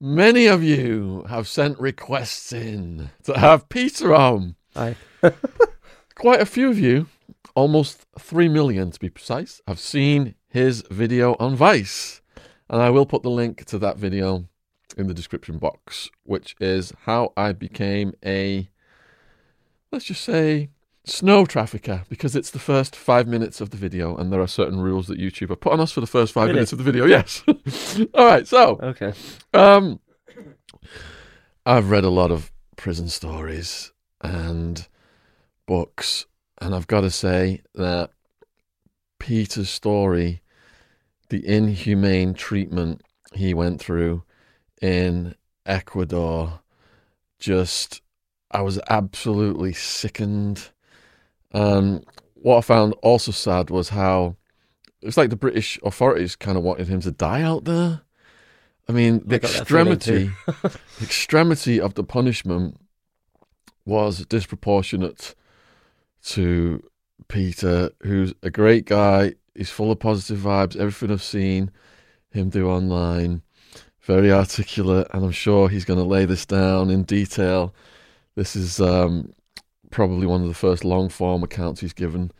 Many of you have sent requests in to have Peter on. Aye. Quite a few of you, almost 3 million to be precise, have seen his video on Vice. And I will put the link to that video in the description box, which is how I became a, let's just say, snow trafficker, because it's the first 5 minutes of the video, and there are certain rules that YouTube have put on us for the first 5 minutes of the video. Yes. All right. So, okay. I've read a lot of prison stories and books, and I've got to say that Peter's story, the inhumane treatment he went through in Ecuador, I was absolutely sickened. What I found also sad was how it's like the British authorities kind of wanted him to die out there. I mean, the extremity of the punishment was disproportionate to Peter, who's a great guy. He's full of positive vibes. Everything I've seen him do online, very articulate, and I'm sure he's going to lay this down in detail. This is probably one of the first long-form accounts he's given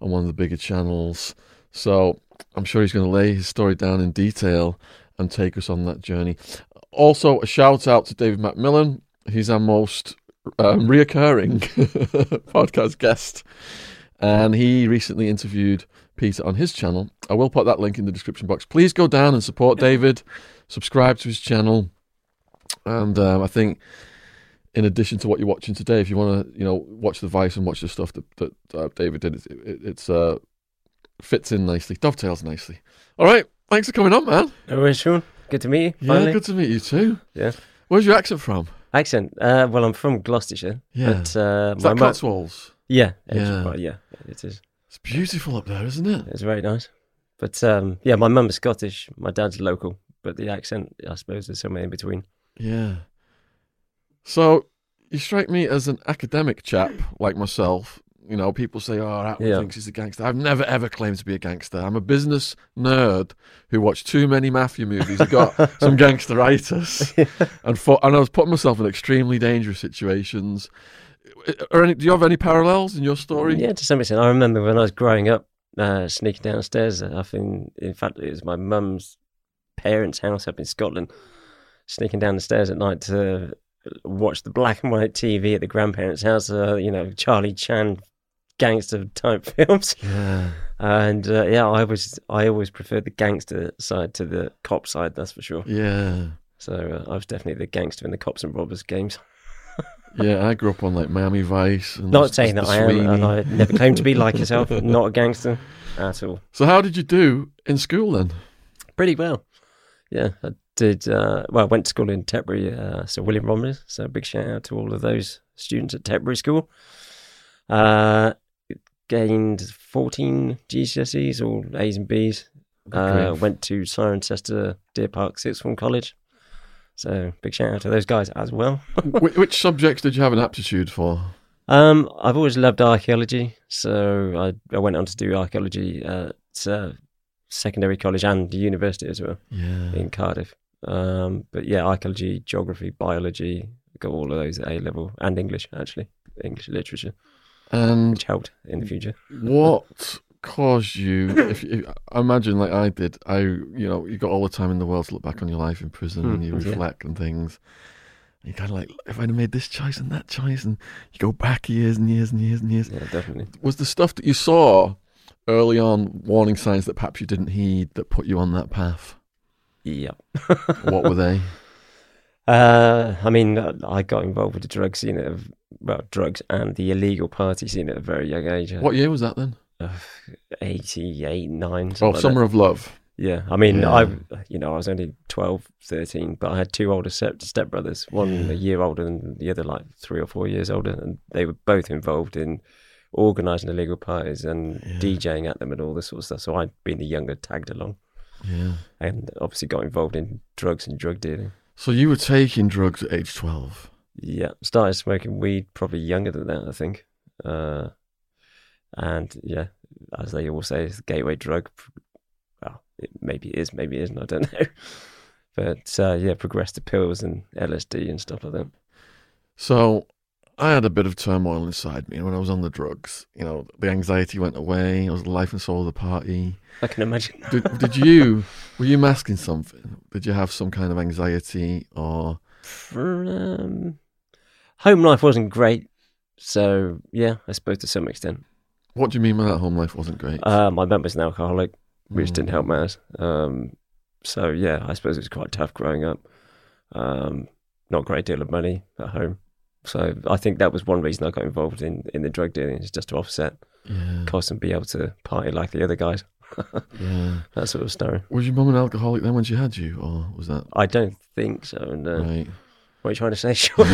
on one of the bigger channels. So I'm sure he's going to lay his story down in detail and take us on that journey. Also, a shout-out to David MacMillan. He's our most reoccurring podcast guest. And he recently interviewed Peter on his channel. I will put that link in the description box. Please go down and support David. Subscribe to his channel. And I think, in addition to what you're watching today, if you want to, watch the Vice and watch the stuff that David did, it fits in nicely, dovetails nicely. All right, thanks for coming on, man. No worries, Sean. Good to meet you. Finally. Yeah, good to meet you too. Yeah. Where's your accent from? Well, I'm from Gloucestershire. Yeah. But, is that Cotswolds? Yeah. Yeah. Yeah. It is. It's beautiful up there, isn't it? It's very nice. But yeah, my mum is Scottish. My dad's local, but the accent, I suppose, is somewhere in between. Yeah. So, you strike me as an academic chap like myself. People say, oh, that one thinks he's a gangster. I've never, ever claimed to be a gangster. I'm a business nerd who watched too many mafia movies and got some gangsteritis. Yeah. And I was putting myself in extremely dangerous situations. Do you have any parallels in your story? Yeah, to some extent. I remember when I was growing up, sneaking downstairs. I think, in fact, it was my mum's parents' house up in Scotland, sneaking down the stairs at night to watch the black and white TV at the grandparents' house, Charlie Chan gangster type films. Yeah. And I always preferred the gangster side to the cop side, that's for sure. Yeah. So I was definitely the gangster in the cops and robbers games. Yeah, I grew up on Miami Vice. And not saying that I am, and I never claimed to be like yourself, not a gangster at all. So how did you do in school then? Pretty well. Yeah, I went to school in Tetbury, Sir William Romney's, so big shout out to all of those students at Tetbury School. Gained 14 GCSEs, all A's and B's. Went to Cirencester Deer Park Sixth Form College, so big shout out to those guys as well. Which subjects did you have an aptitude for? I've always loved archaeology, so I went on to do archaeology at secondary college and university as well, in Cardiff. But yeah, archaeology, geography, biology, got all of those at A level, and English, actually, English literature, which helped in the future. What caused you, if I imagine like I did, you got all the time in the world to look back on your life in prison and you reflect on things. And you're kind of like, if I'd have made this choice and that choice, and you go back years and years and years and years. Yeah, definitely. Was the stuff that you saw early on warning signs that perhaps you didn't heed that put you on that path? Yeah. What were they? I got involved with the drug scene drugs and the illegal party scene at a very young age. What year was that then? 88, 9. Oh, Summer of Love. Yeah. I was only 12, 13, but I had two older stepbrothers, one a year older and the other 3 or 4 years older. And they were both involved in organising illegal parties and DJing at them and all this sort of stuff. So I'd been the younger, tagged along. Yeah. And obviously got involved in drugs and drug dealing. So you were taking drugs at age 12? Yeah. Started smoking weed probably younger than that, I think. And yeah, as they all say, it's a gateway drug. Well, maybe it is, maybe it isn't, I don't know. But yeah, progressed to pills and LSD and stuff like that. So I had a bit of turmoil inside me when I was on the drugs. You know, the anxiety went away. I was the life and soul of the party. I can imagine. Did you, were you masking something? Did you have some kind of anxiety or? Home life wasn't great. So yeah, I suppose to some extent. What do you mean by that home life wasn't great? My mum was an alcoholic, which didn't help matters. So yeah, I suppose it was quite tough growing up. Not a great deal of money at home. So I think that was one reason I got involved in the drug dealing, is just to offset costs and be able to party like the other guys. Yeah. That sort of story. Was your mum an alcoholic then when she had you, or was that? I don't think so, no. Right. What are you trying to say? Sure.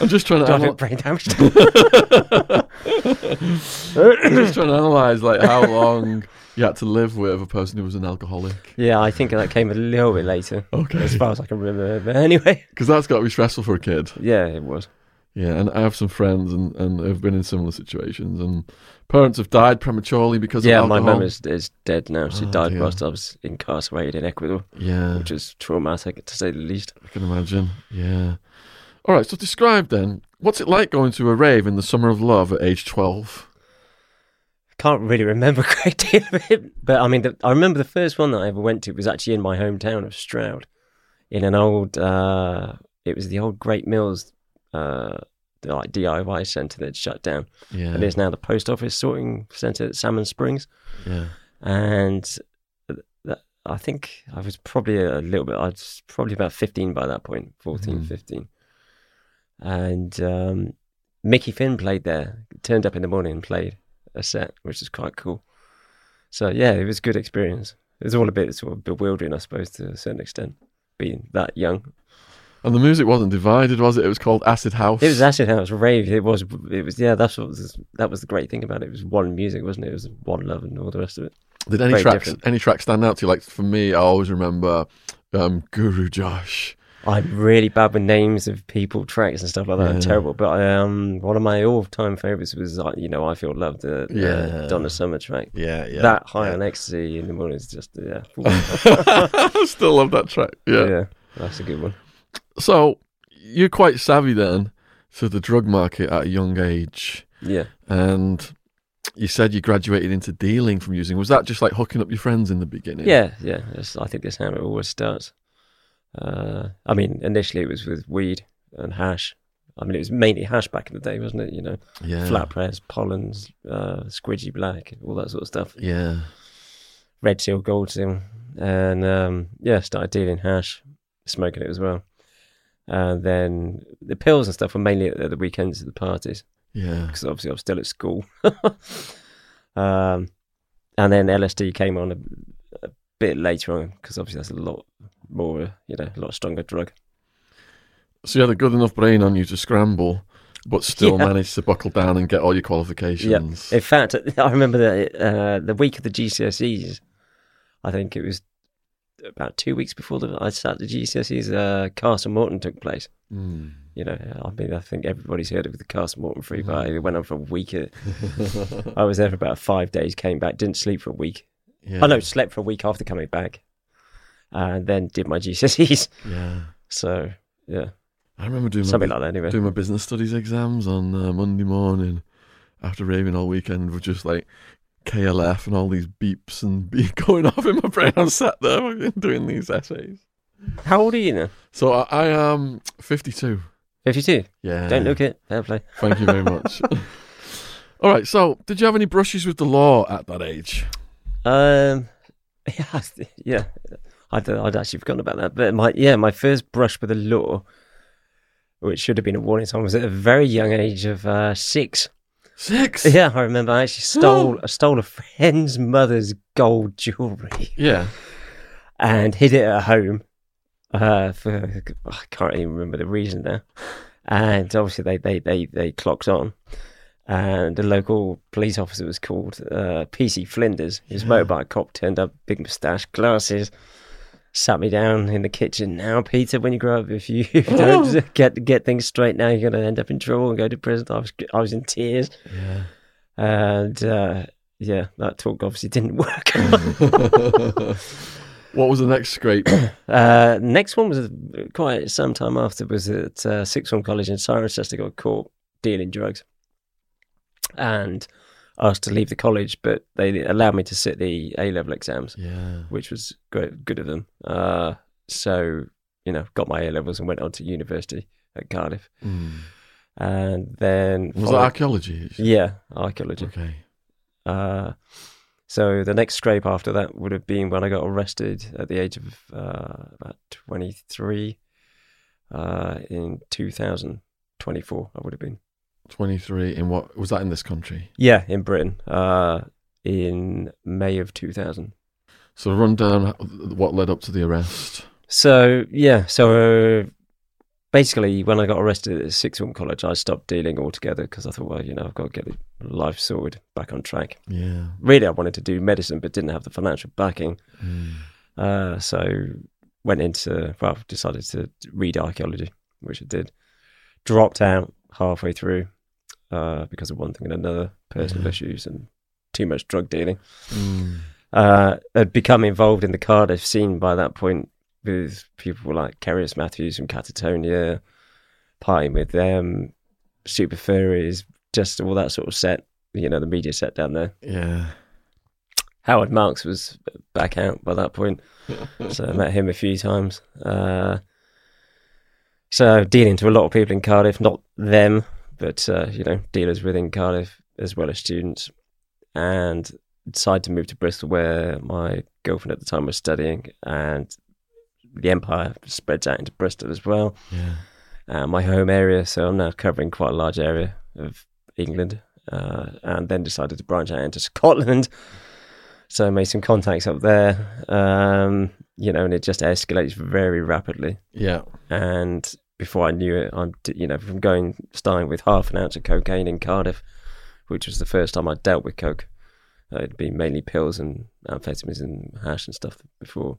I'm just trying to brain damage. I'm just trying to analyse like how long you had to live with a person who was an alcoholic. Yeah, I think that came a little bit later. Okay, as far as I can remember. But anyway, because that's got to be stressful for a kid. Yeah, it was. Yeah, and I have some friends and have been in similar situations, and parents have died prematurely because of alcohol. Yeah, my mum is dead now. She died whilst I was incarcerated in Ecuador, which is traumatic, to say the least. I can imagine, yeah. All right, so describe then, what's it like going to a rave in the summer of love at age 12? I can't really remember a great deal of it, but I mean, I remember the first one that I ever went to was actually in my hometown of Stroud, in an old, it was the old Great Mills, like DIY centre that shut down, and there's now the post office sorting centre at Salmon Springs. Yeah, and I think I was probably a little bit. I was probably about 15 by that point, 14, 15. And Mickey Finn played there. Turned up in the morning and played a set, which is quite cool. So yeah, it was a good experience. It was all a bit sort of bewildering, I suppose, to a certain extent, being that young. And the music wasn't divided, was it? It was called Acid House. It was Acid House, rave. It was. Yeah, that's what was, that was the great thing about it. It was one music, wasn't it? It was one love and all the rest of it. Did any tracks stand out to you? Like for me, I always remember Guru Josh. I'm really bad with names of people, tracks and stuff like that. Yeah. I'm terrible. But one of my all-time favourites was, you know, I Feel Love, the Donna Summer track. Yeah, yeah. That High on Ecstasy in the Morning is just, I still love that track. Yeah, yeah, that's a good one. So, you're quite savvy then to the drug market at a young age. Yeah. And you said you graduated into dealing from using. Was that just like hooking up your friends in the beginning? Yeah, yeah. I think that's how it always starts. I mean, initially it was with weed and hash. I mean, it was mainly hash back in the day, wasn't it? You know, flatbreads, pollens, squidgy black, all that sort of stuff. Yeah. Red seal, gold seal. And started dealing hash, smoking it as well. Then the pills and stuff were mainly at the weekends of the parties. Yeah. Because obviously I was still at school. And then LSD came on a bit later on, because obviously that's a lot more, you know, a lot stronger drug. So you had a good enough brain on you to scramble, but still managed to buckle down and get all your qualifications. Yeah. In fact, I remember that the week of the GCSEs, I think it was about 2 weeks before I sat the GCSEs, Castle Morton took place. You know, I mean, I think everybody's heard of the Castle Morton free party. It went on for a week. I was there for about 5 days, came back, didn't sleep for a week. Yeah. Oh no, slept for a week after coming back, and then did my GCSEs. Yeah. So, yeah. I remember doing something like that anyway. Doing my business studies exams on Monday morning after raving all weekend with just like KLF and all these beeps and going off in my brain. I'm sat there doing these essays. How old are you now? So I am 52. 52? Yeah. Don't look it. Fair play. Thank you very much. All right, so did you have any brushes with the law at that age? Yeah. I'd actually forgotten about that. But my first brush with the law, which should have been a warning sign, was at a very young age of 6. Six? Yeah, I remember. I actually stole a friend's mother's gold jewellery. Yeah. And hid it at home for, I can't even remember the reason now. And obviously they clocked on. And the local police officer was called PC Flinders. His motorbike cop turned up, big moustache, glasses, sat me down in the kitchen. Now, Peter, when you grow up, if you don't get things straight now, you're going to end up in trouble and go to prison. I was in tears. Yeah. And that talk obviously didn't work. What was the next scrape? Next one was quite some time after, was at Sixth Form College in Cirencester. Got caught dealing drugs and asked to leave the college, but they allowed me to sit the A-level exams, which was great, good of them. So, you know, got my A-levels and went on to university at Cardiff. Mm. And then... Was that archaeology? Yeah, archaeology. Okay. So the next scrape after that would have been when I got arrested at the age of about 23 in 2024, I would have been. 23 in what? Was that in this country? Yeah, in Britain, in May of 2000. So run down what led up to the arrest. So, yeah, so... Basically, when I got arrested at Sixth Form College, I stopped dealing altogether because I thought, well, you know, I've got to get life sorted, back on track. Yeah. Really, I wanted to do medicine, but didn't have the financial backing. Mm. So went into, well, decided to read archaeology, which I did. Dropped out halfway through because of one thing and another, personal issues and too much drug dealing. Mm. I'd become involved in the Cardiff scene by that point, with people like Kerrius Matthews from Catatonia, partying with them, Super Furries, just all that sort of set, you know, the media set down there. Yeah. Howard Marks was back out by that point, so I met him a few times. So dealing to a lot of people in Cardiff, not them, but, you know, dealers within Cardiff as well as students, and decided to move to Bristol where my girlfriend at the time was studying, and the empire spreads out into Bristol as well. Yeah. My home area, so I'm now covering quite a large area of England, and then decided to branch out into Scotland. So I made some contacts up there, you know, and it just escalates very rapidly. Yeah. And before I knew it, I'm, you know, from starting with half an ounce of cocaine in Cardiff, which was the first time I dealt with coke. It'd been mainly pills and amphetamines and hash and stuff before.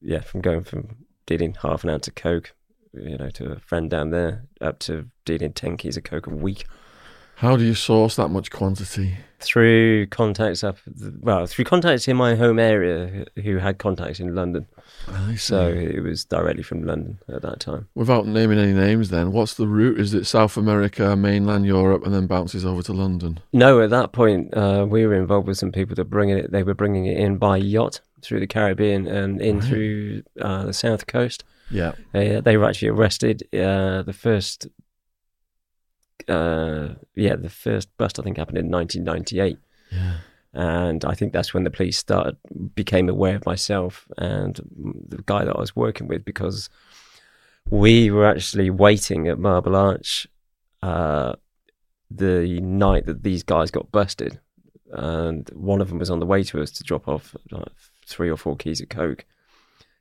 Yeah, from going from dealing half an ounce of coke, you know, to a friend down there, up to dealing 10 keys of coke a week. How do you source that much quantity? Through contacts through contacts in my home area who had contacts in London. I see. So it was directly from London at that time. Without naming any names then, what's the route? Is it South America, mainland Europe, and then bounces over to London? No, at that point, we were involved with some people that they were bringing it in by yacht through the Caribbean and in through the south coast. Yeah. They were actually arrested. The first bust I think happened in 1998. Yeah. And I think that's when the police became aware of myself and the guy that I was working with, because we were actually waiting at Marble Arch the night that these guys got busted, and one of them was on the way to us to drop off like 3 or 4 keys of coke.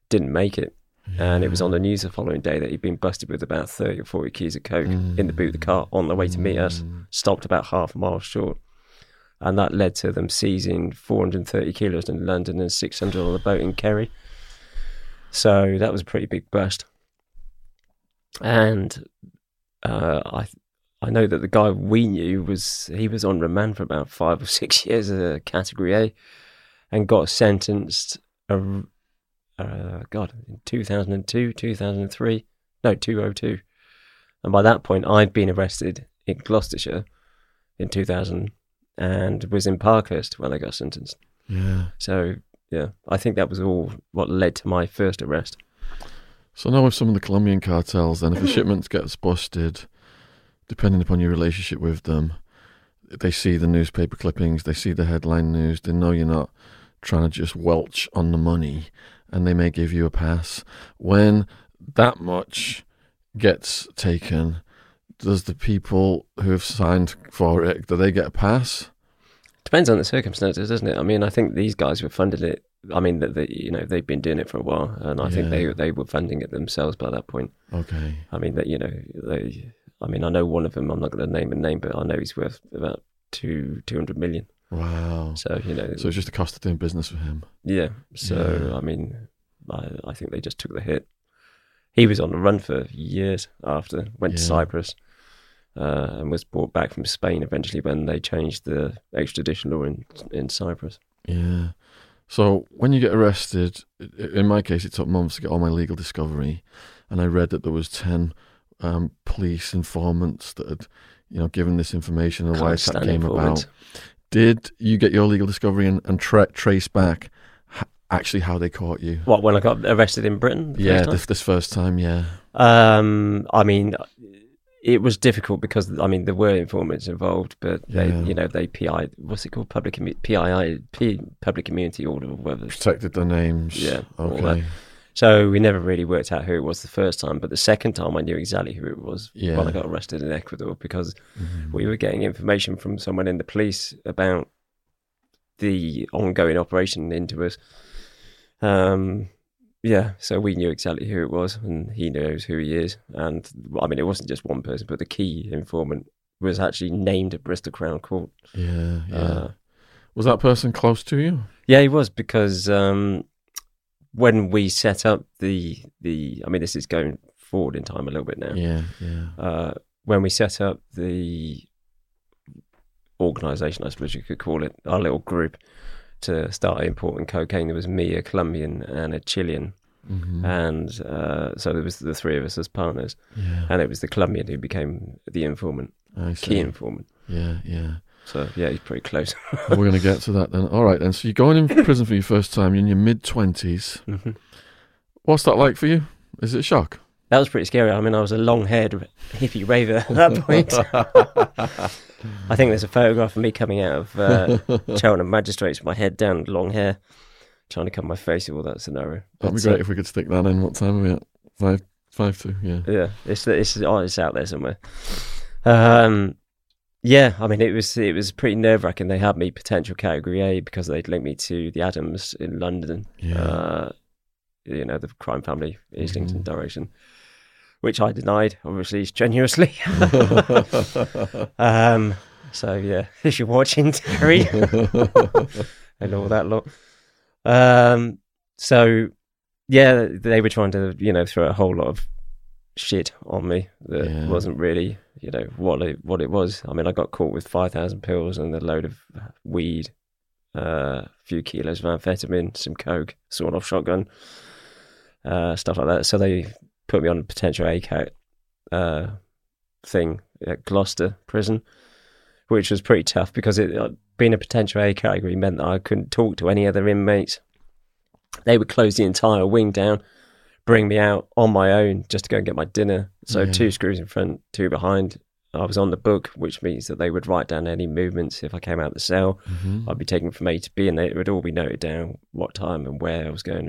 Didn't make it. Yeah. And it was on the news the following day that he'd been busted with about 30 or 40 keys of coke in the boot of the car on the way to meet us, stopped about half a mile short. And that led to them seizing 430 kilos in London and 600 on the boat in Kerry. So that was a pretty big bust. And I know that the guy we knew, he was on remand for about 5 or 6 years as a Category A and got sentenced... in 2002, 2003, no, 2002. And by that point, I'd been arrested in Gloucestershire in 2000 and was in Parkhurst when I got sentenced. Yeah. So, yeah, I think that was all what led to my first arrest. So now with some of the Colombian cartels, then, if a shipment gets busted, depending upon your relationship with them, they see the newspaper clippings, they see the headline news, they know you're not trying to just welch on the money, and they may give you a pass. When that much gets taken, does the people who have signed for it, do they get a pass? Depends on the circumstances, doesn't it? I mean, I think these guys were funded it. I mean, you know, they've been doing it for a while, and I think they were funding it themselves by that point. Okay. I mean, that, you know, I know one of them, I'm not going to name a name, but I know he's worth about 200 million. Wow. So, you know. So it's just the cost of doing business for him. Yeah. So, yeah. I mean, I think they just took the hit. He was on the run for years after, went to Cyprus and was brought back from Spain eventually when they changed the extradition law in Cyprus. Yeah. So when you get arrested, in my case, it took months to get all my legal discovery, and I read that there was 10 police informants that had, given this information and why that came about. Did you get your legal discovery and trace back actually how they caught you? What, when I got arrested in Britain? This first time, yeah. I mean, it was difficult because, there were informants involved, but they PI, what's it called? Public Immunity Order, whatever. Protected their names. Yeah. Okay. So we never really worked out who it was the first time, but the second time I knew exactly who it was when I got arrested in Ecuador, because we were getting information from someone in the police about the ongoing operation into us. So we knew exactly who it was, and he knows who he is. And it wasn't just one person, but the key informant was actually named at Bristol Crown Court. Yeah, yeah. Was that person close to you? Yeah, he was, because... when we set up this is going forward in time a little bit now. Yeah, yeah. When we set up the organisation, I suppose you could call it, our little group to start importing cocaine, there was me, a Colombian, and a Chilean. Mm-hmm. And so there was the three of us as partners. Yeah. And it was the Colombian who became the informant, key informant. Yeah, yeah. So, yeah, he's pretty close. We're going to get to that then. All right, then. So you're going in prison for your first time. You're in your mid-20s. Mm-hmm. What's that like for you? Is it a shock? That was pretty scary. I was a long-haired hippie raver at that point. I think there's a photograph of me coming out of Cheltenham Magistrates, my head down, long hair, trying to cover my face with all that scenario. That'd be great if we could stick that in. What time are we at? 5:02, yeah. Yeah, it's out there somewhere. Yeah, it was pretty nerve-wracking. They had me potential Category A because they'd linked me to the Adams in London, the crime family, Islington direction, which I denied, obviously, strenuously. So, yeah, if you're watching, Terry, and all that lot. So, yeah, they were trying to, throw a whole lot of shit on me that wasn't really... what it was. I got caught with 5,000 pills and a load of weed, a few kilos of amphetamine, some coke, sawed-off shotgun, stuff like that. So they put me on a potential ACAT thing at Gloucester prison, which was pretty tough because being a potential A category meant that I couldn't talk to any other inmates. They would close the entire wing down, bring me out on my own just to go and get my dinner. So two screws in front, two behind. I was on the book, which means that they would write down any movements. If I came out of the cell, I'd be taken from A to B, and it would all be noted down, what time and where I was going,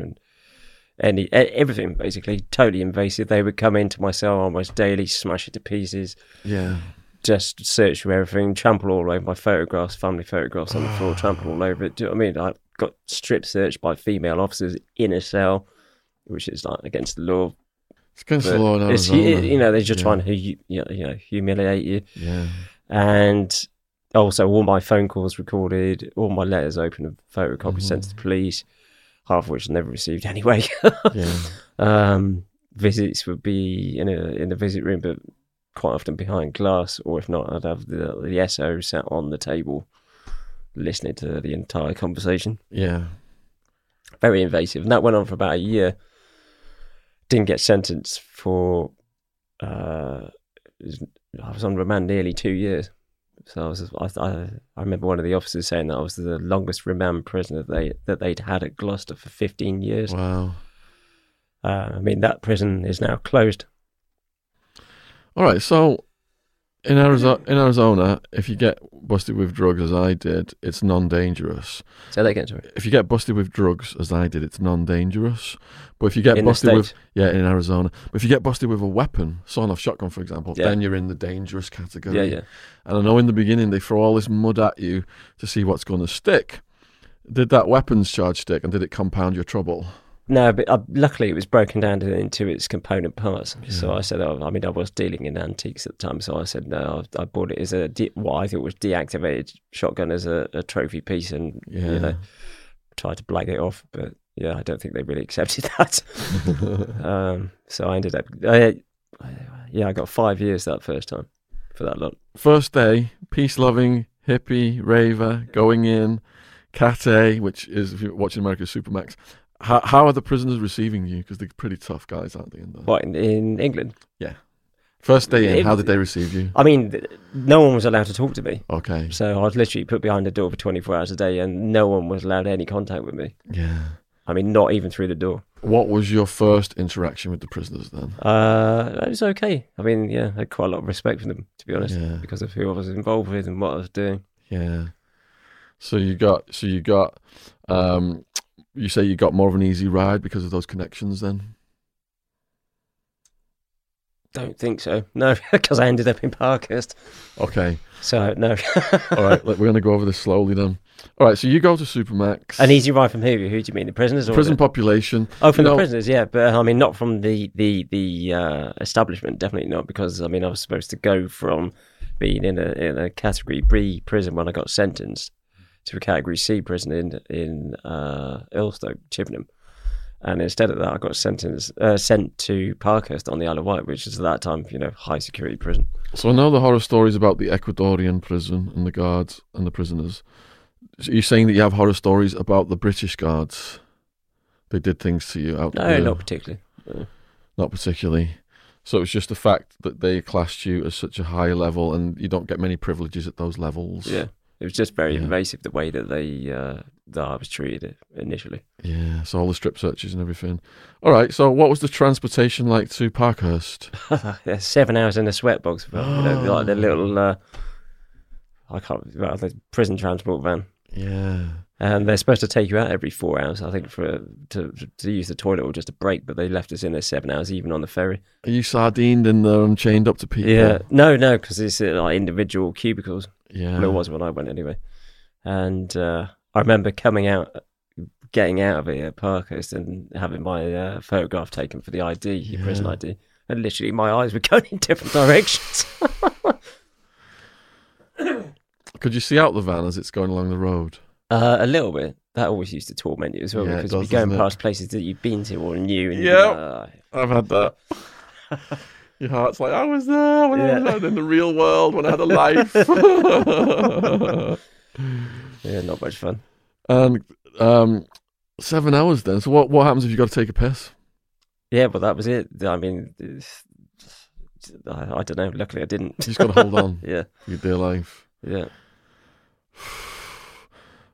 and everything, basically. Totally invasive. They would come into my cell almost daily, smash it to pieces. Yeah. Just search for everything, trample all over my photographs, family photographs on the floor, trample all over it. Do you know what I mean? I got strip searched by female officers in a cell, which is like against the law. It's against the law now. They're just trying to humiliate you. Yeah. And also all my phone calls recorded, all my letters open and photocopied, sent to the police, half of which I never received anyway. Yeah. Visits would be in the visit room, but quite often behind glass, or if not, I'd have the SO sat on the table listening to the entire conversation. Yeah. Very invasive. And that went on for about a year. Didn't get sentenced for, I was on remand nearly 2 years. So I remember one of the officers saying that I was the longest remand prisoner that they'd had at Gloucester for 15 years. Wow. That prison is now closed. All right. So in Arizona, if you get busted with drugs as I did, it's non-dangerous. Say that again, sorry. If you get busted with drugs as I did, it's non-dangerous. But if you get in Arizona. But if you get busted with a weapon, sawed-off shotgun, for example, then you're in the dangerous category. Yeah, yeah. And I know in the beginning they throw all this mud at you to see what's going to stick. Did that weapons charge stick, and did it compound your trouble? No, but luckily it was broken down into its component parts. Yeah. So I said, I was dealing in antiques at the time, so I said, no, I bought it as what I thought was deactivated shotgun as a trophy piece, and tried to blag it off. But yeah, I don't think they really accepted that. So I ended up, I got 5 years that first time for that lot. First day, peace-loving, hippie, raver, going in, Cat A, which is, if you're watching America's Supermax, how are the prisoners receiving you? Because they're pretty tough guys, aren't they? What, in England? Yeah. First day in, how did they receive you? I mean, no one was allowed to talk to me. Okay. So I was literally put behind a door for 24 hours a day and no one was allowed any contact with me. Yeah. I mean, not even through the door. What was your first interaction with the prisoners then? It was okay. I mean, yeah, I had quite a lot of respect for them, to be honest, because of who I was involved with and what I was doing. Yeah. So you got, you say you got more of an easy ride because of those connections then? Don't think so. No, because I ended up in Parkhurst. Okay. So, no. All right, we're going to go over this slowly then. All right, so you go to Supermax. An easy ride from who? Who do you mean? The prisoners? Or prison population. Oh, from the prisoners, yeah. But, I mean, not from the establishment, definitely not, because, I mean, I was supposed to go from being in a Category B prison when I got sentenced to a Category C prison in Ilstoke, Chippenham. And instead of that, I got sent to Parkhurst on the Isle of Wight, which is at that time, you know, high security prison. So I know the horror stories about the Ecuadorian prison and the guards and the prisoners. So you're saying that you have horror stories about the British guards? They did things to you out there? No, not particularly. No. Not particularly. So it's just the fact that they classed you as such a high level and you don't get many privileges at those levels. Yeah. It was just very invasive, the way that they that I was treated initially. Yeah, so all the strip searches and everything. All right, so what was the transportation like to Parkhurst? 7 hours in a sweatbox, but, you know, like the little the prison transport van. Yeah, and they're supposed to take you out every 4 hours, I think, to use the toilet or just a break. But they left us in there 7 hours, even on the ferry. Are you sardined in there and chained up to people? Yeah, no, because it's like individual cubicles. Yeah, well, it was when I went anyway. And I remember getting out of it at Parkhurst and having my photograph taken for the ID, prison ID, and literally my eyes were going in different directions. Could you see out the van as it's going along the road? A little bit. That always used to torment you as well, because you'd be going past places that you've been to or knew. Yeah, I've had that. Your heart's like, I was there when I was in the real world, when I had a life. Yeah, not much fun. And 7 hours then. So what happens if you've got to take a piss? Yeah, but that was it. I mean, I don't know. Luckily, I didn't. You just got to hold on. Yeah. Your dear life. Yeah.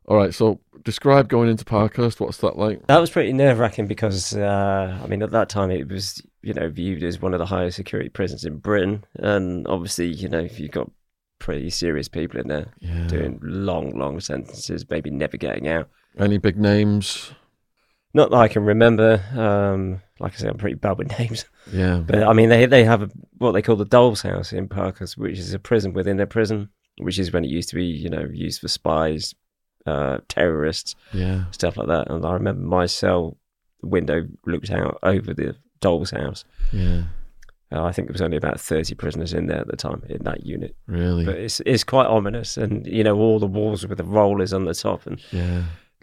All right, so describe going into Parkhurst. What's that like? That was pretty nerve-wracking because, I mean, at that time it was, you know, viewed as one of the highest security prisons in Britain. And obviously, you know, you've got pretty serious people in there doing long, long sentences, maybe never getting out. Any big names? Not that I can remember. Like I say, I'm pretty bad with names. Yeah. But, I mean, they have what they call the Doll's House in Parkhurst, which is a prison within their prison, which is when it used to be, you know, used for spies, terrorists, stuff like that. And I remember my cell window looked out over the Doll's House. Yeah, I think there was only about 30 prisoners in there at the time in that unit. Really, but it's quite ominous, and you know all the walls with the rollers on the top and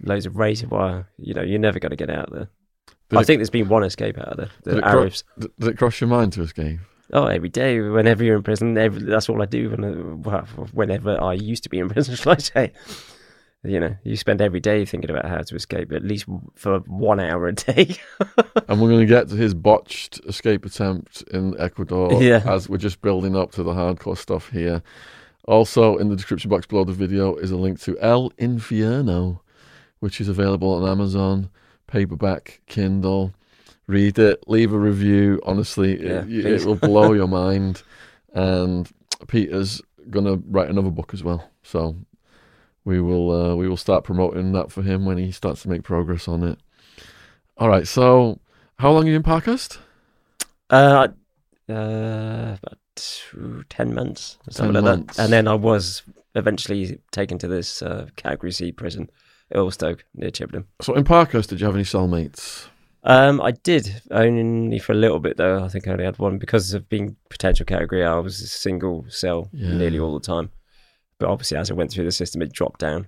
loads of razor wire. You know, you're never going to get out of there. I think there's been one escape out of there. The Arabs. Did it cross your mind to escape? Oh, every day, whenever you're in prison, that's all I do. Whenever I used to be in prison, shall I say? You know, you spend every day thinking about how to escape, at least for 1 hour a day. And we're going to get to his botched escape attempt in Ecuador as we're just building up to the hardcore stuff here. Also, in the description box below the video is a link to El Infierno, which is available on Amazon, paperback, Kindle. Read it, leave a review. Honestly, it will blow your mind. And Peter's going to write another book as well, so... We will start promoting that for him when he starts to make progress on it. All right, so how long are you in Parkhurst? About 10 months. Something like that. And then I was eventually taken to this Category C prison, Ilstoke, near Chippenham. So in Parkhurst, did you have any cellmates? I did, only for a little bit though. I think I only had one because of being potential Category A. I was a single cell nearly all the time. But obviously, as I went through the system, it dropped down.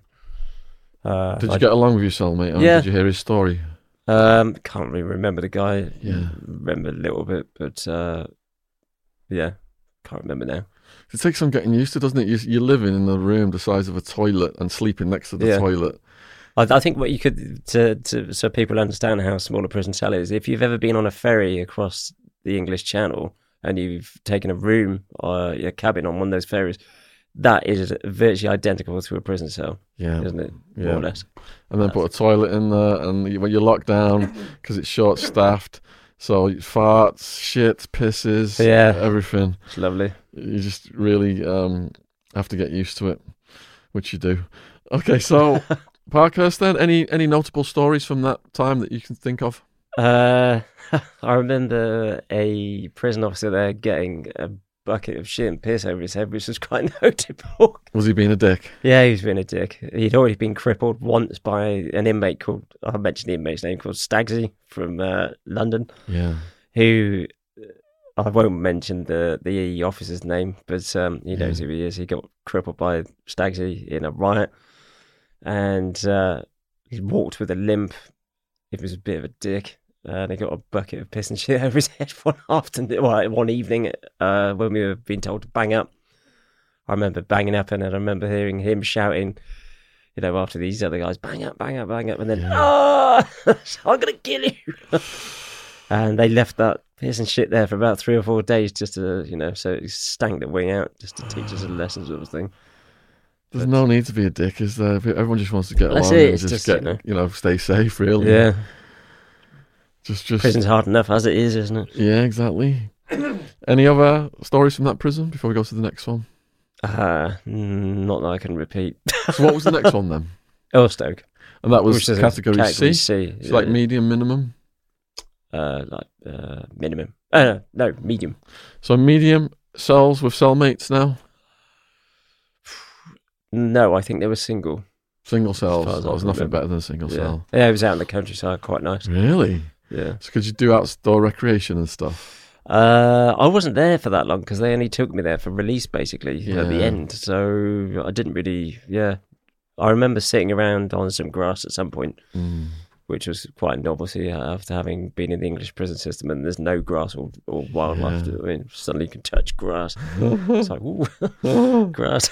Did you get along with your cellmate? Yeah. Did you hear his story? Can't really remember the guy. Yeah. Remember a little bit, but can't remember now. It takes some getting used to, doesn't it? You're living in a room the size of a toilet and sleeping next to the toilet. I think what you could, so people understand how small a prison cell is, if you've ever been on a ferry across the English Channel and you've taken a room or a cabin on one of those ferries, that is virtually identical to a prison cell, isn't it? More or less. And then put a toilet in there, and when you're locked down, because it's short-staffed, so farts, shit, pisses, everything. It's lovely. You just really have to get used to it, which you do. Okay, so Parkhurst then, any notable stories from that time that you can think of? I remember a prison officer there getting a bucket of shit and piss over his head, which was quite notable. Was he being a dick? Yeah, he was being a dick. He'd already been crippled once by an inmate called, I mentioned the inmate's name, called Stagsy from London. Yeah. Who, I won't mention the officer's name, but he knows who he is. He got crippled by Stagsy in a riot, and he walked with a limp. He was a bit of a dick. And he got a bucket of piss and shit over his head one evening when we were being told to bang up. I remember banging up, and then I remember hearing him shouting, you know, after these other guys, bang up, bang up, bang up, and then, I'm going to kill you. And they left that piss and shit there for about 3 or 4 days just to, you know, so it stank the wing out just to teach us a lesson sort of thing. There's no need to be a dick, is there? Everyone just wants to get along and just get, you know, stay safe, really. Yeah. Just prison's hard enough as it is, isn't it? Yeah, exactly. Any other stories from that prison before we go to the next one? Not that I can repeat. So what was the next one then? Elstoke. And that was category C? C. It's like medium, minimum? Minimum. No, medium. So medium cells with cellmates now? No, I think they were single. Single cells. That was nothing better than a single cell. Yeah, it was out in the countryside, quite nice. Really? Yeah. So could you do outdoor recreation and stuff? I wasn't there for that long because they only took me there for release, basically, at the end. So I didn't really, I remember sitting around on some grass at some point, which was quite a novelty after having been in the English prison system and there's no grass or wildlife. I mean, suddenly you can touch grass. It's like, ooh, grass.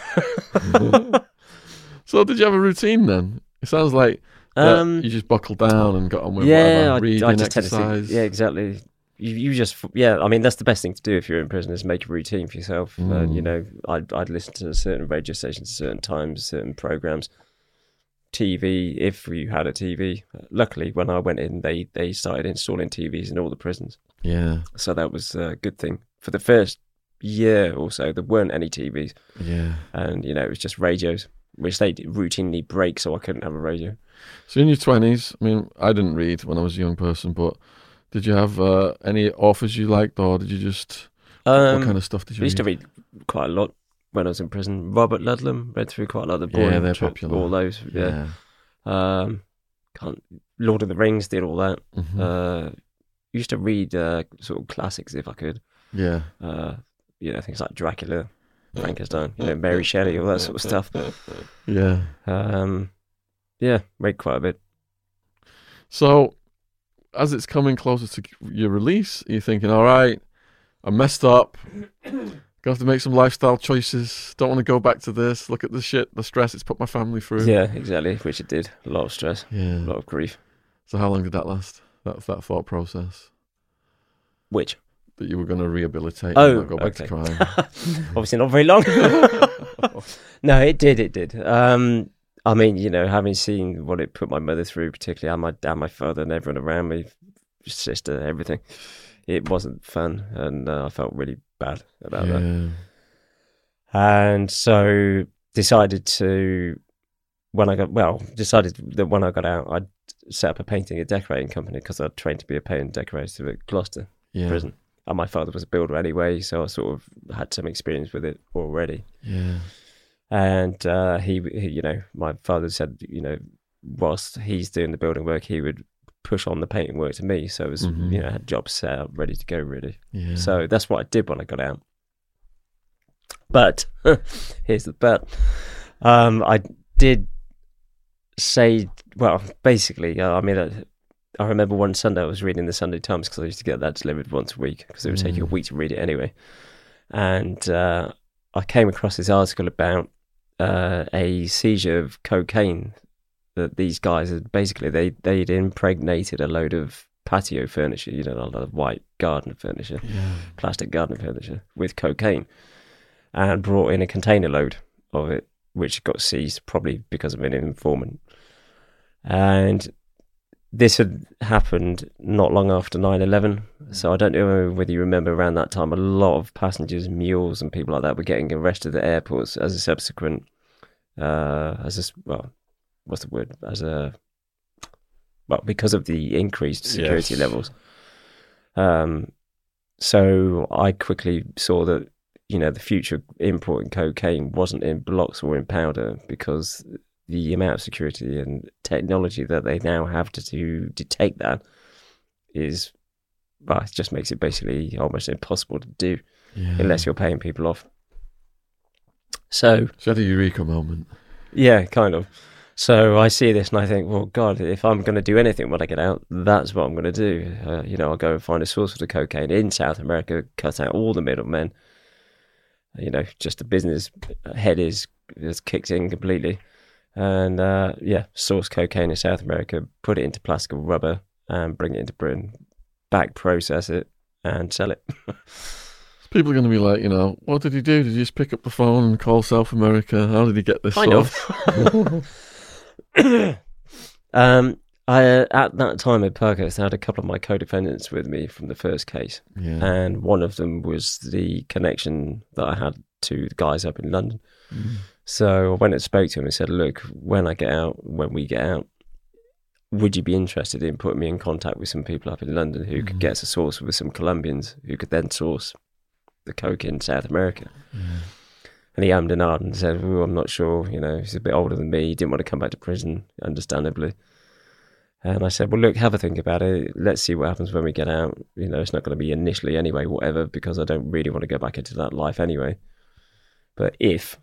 So did you have a routine then? It sounds like... you just buckled down and got on with whatever, reading, I just exercise. Yeah, exactly. You just, I mean, that's the best thing to do if you're in prison is make a routine for yourself. You know, I'd listen to certain radio stations at certain times, certain programs, TV, if you had a TV. Luckily, when I went in, they started installing TVs in all the prisons. Yeah. So that was a good thing. For the first year or so, there weren't any TVs. Yeah. And, you know, it was just radios, which they routinely break, so I couldn't have a radio. So in your 20s, I mean, I didn't read when I was a young person, but did you have any authors you liked, or did you just, what kind of stuff did you read? I used to read quite a lot when I was in prison. Robert Ludlum, read through quite a lot of the boy. Yeah, they're popular. All those, yeah. Lord of the Rings did all that. Mm-hmm. Used to read sort of classics if I could. Yeah. You know, things like Dracula, Frankenstein, you know, Mary Shelley, all that sort of stuff. Yeah. Yeah, read quite a bit. So, as it's coming closer to your release, you're thinking, all right, I messed up. Gonna have to make some lifestyle choices. Don't want to go back to this. Look at the shit, the stress it's put my family through. Yeah, exactly, which it did. A lot of stress, a lot of grief. So how long did that last, that thought process? Which? That you were going to rehabilitate and not go back to crime. Obviously not very long. No, it did. I mean, you know, having seen what it put my mother through, particularly, and my dad, my father, and everyone around me, sister, everything, it wasn't fun, and I felt really bad about that. And so decided that when I got out, I'd set up a painting and decorating company because I'd trained to be a painter and decorator at Gloucester prison. And my father was a builder anyway, so I sort of had some experience with it already. Yeah. And he, you know, my father said, you know, whilst he's doing the building work, he would push on the painting work to me. So it was, you know, I had jobs set up, ready to go, really. Yeah. So that's what I did when I got out. But, here's the but. I did say, well, basically, I mean... I remember one Sunday I was reading the Sunday Times because I used to get that delivered once a week because it would take you a week to read it anyway. And I came across this article about a seizure of cocaine that these guys had basically, they'd impregnated a load of patio furniture, you know, a lot of white garden furniture, plastic garden furniture with cocaine, and brought in a container load of it, which got seized probably because of an informant. And this had happened not long after 9/11, so I don't know whether you remember around that time, a lot of passengers, mules and people like that were getting arrested at airports as a subsequent, because of the increased security levels. So I quickly saw that, you know, the future of importing cocaine wasn't in blocks or in powder, because the amount of security and technology that they now have to detect that is, well, it just makes it basically almost impossible to do unless you're paying people off. So it's a eureka moment. Yeah, kind of. So I see this and I think, well, God, if I'm going to do anything when I get out, that's what I'm going to do. You know, I'll go and find a source of the cocaine in South America, cut out all the middlemen. You know, just the business head is kicks in completely. And, source cocaine in South America, put it into plastic and rubber and bring it into Britain, back process it and sell it. People are going to be like, you know, what did he do? Did he just pick up the phone and call South America? How did he get this sort of... I at that time at Parkhurst, I had a couple of my co-defendants with me from the first case, and one of them was the connection that I had to the guys up in London. So I went and spoke to him and said, look, when we get out, would you be interested in putting me in contact with some people up in London who could get us a source with some Colombians who could then source the coke in South America? And he hummed and hard and said, I'm not sure, you know, he's a bit older than me, he didn't want to come back to prison, understandably. And I said, well, look, have a think about it, let's see what happens when we get out. You know, it's not going to be initially anyway, whatever, because I don't really want to go back into that life anyway. But if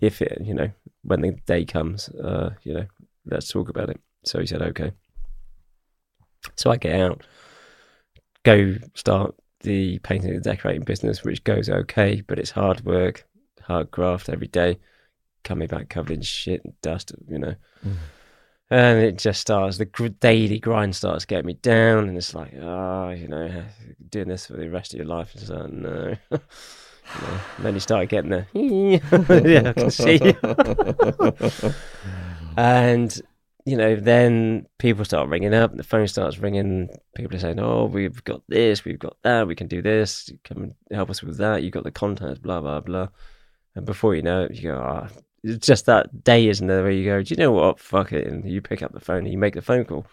it, you know, when the day comes, you know, let's talk about it. So he said, okay. So I get out, go start the painting and decorating business, which goes okay, but it's hard work. Hard graft every day, coming back covered in shit and dust, you know. And it just starts, the daily grind starts getting me down, and it's like, you know, doing this for the rest of your life. It's like, no. You know, and then you start getting there. Yeah, I can see you. And, you know, then people start ringing up, and the phone starts ringing. People are saying, oh, we've got this, we've got that, we can do this, come and help us with that, you've got the contacts, blah, blah, blah. And before you know it, you go, it's just that day, isn't there, where you go, do you know what, fuck it, and you pick up the phone and you make the phone call.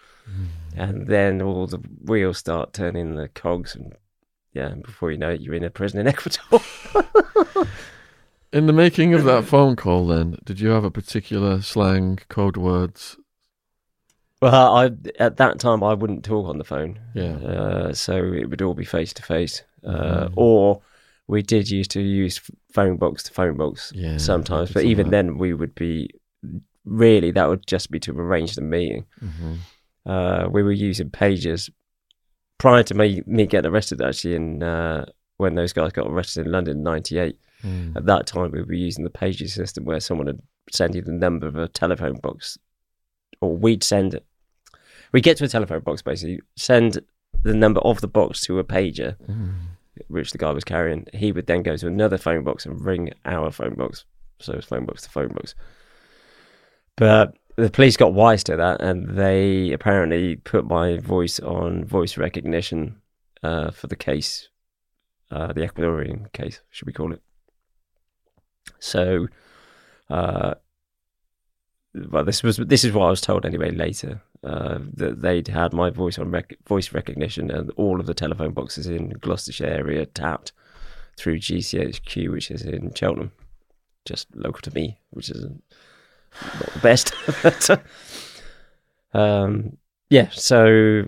And then all the wheels start turning, the cogs, and and before you know it, you're in a prison in Ecuador. In the making of that phone call then, did you have a particular slang, code words? Well, at that time, I wouldn't talk on the phone. So it would all be face-to-face, or... We did used to use phone box to phone box sometimes, but even then we would be, really, that would just be to arrange the meeting. We were using pagers. Prior to me getting arrested, actually, when those guys got arrested in London in 98, at that time we were using the pager system where someone had sent you the number of a telephone box, or we'd send it. We'd get to a telephone box, basically, send the number of the box to a pager, which the guy was carrying. He would then go to another phone box and ring our phone box. So it was phone box to phone box. But the police got wise to that, and they apparently put my voice on voice recognition for the case, the Ecuadorian case, should we call it. So, this is what I was told anyway later, that they'd had my voice on voice recognition, and all of the telephone boxes in Gloucestershire area tapped through GCHQ, which is in Cheltenham, just local to me, which is not the best. So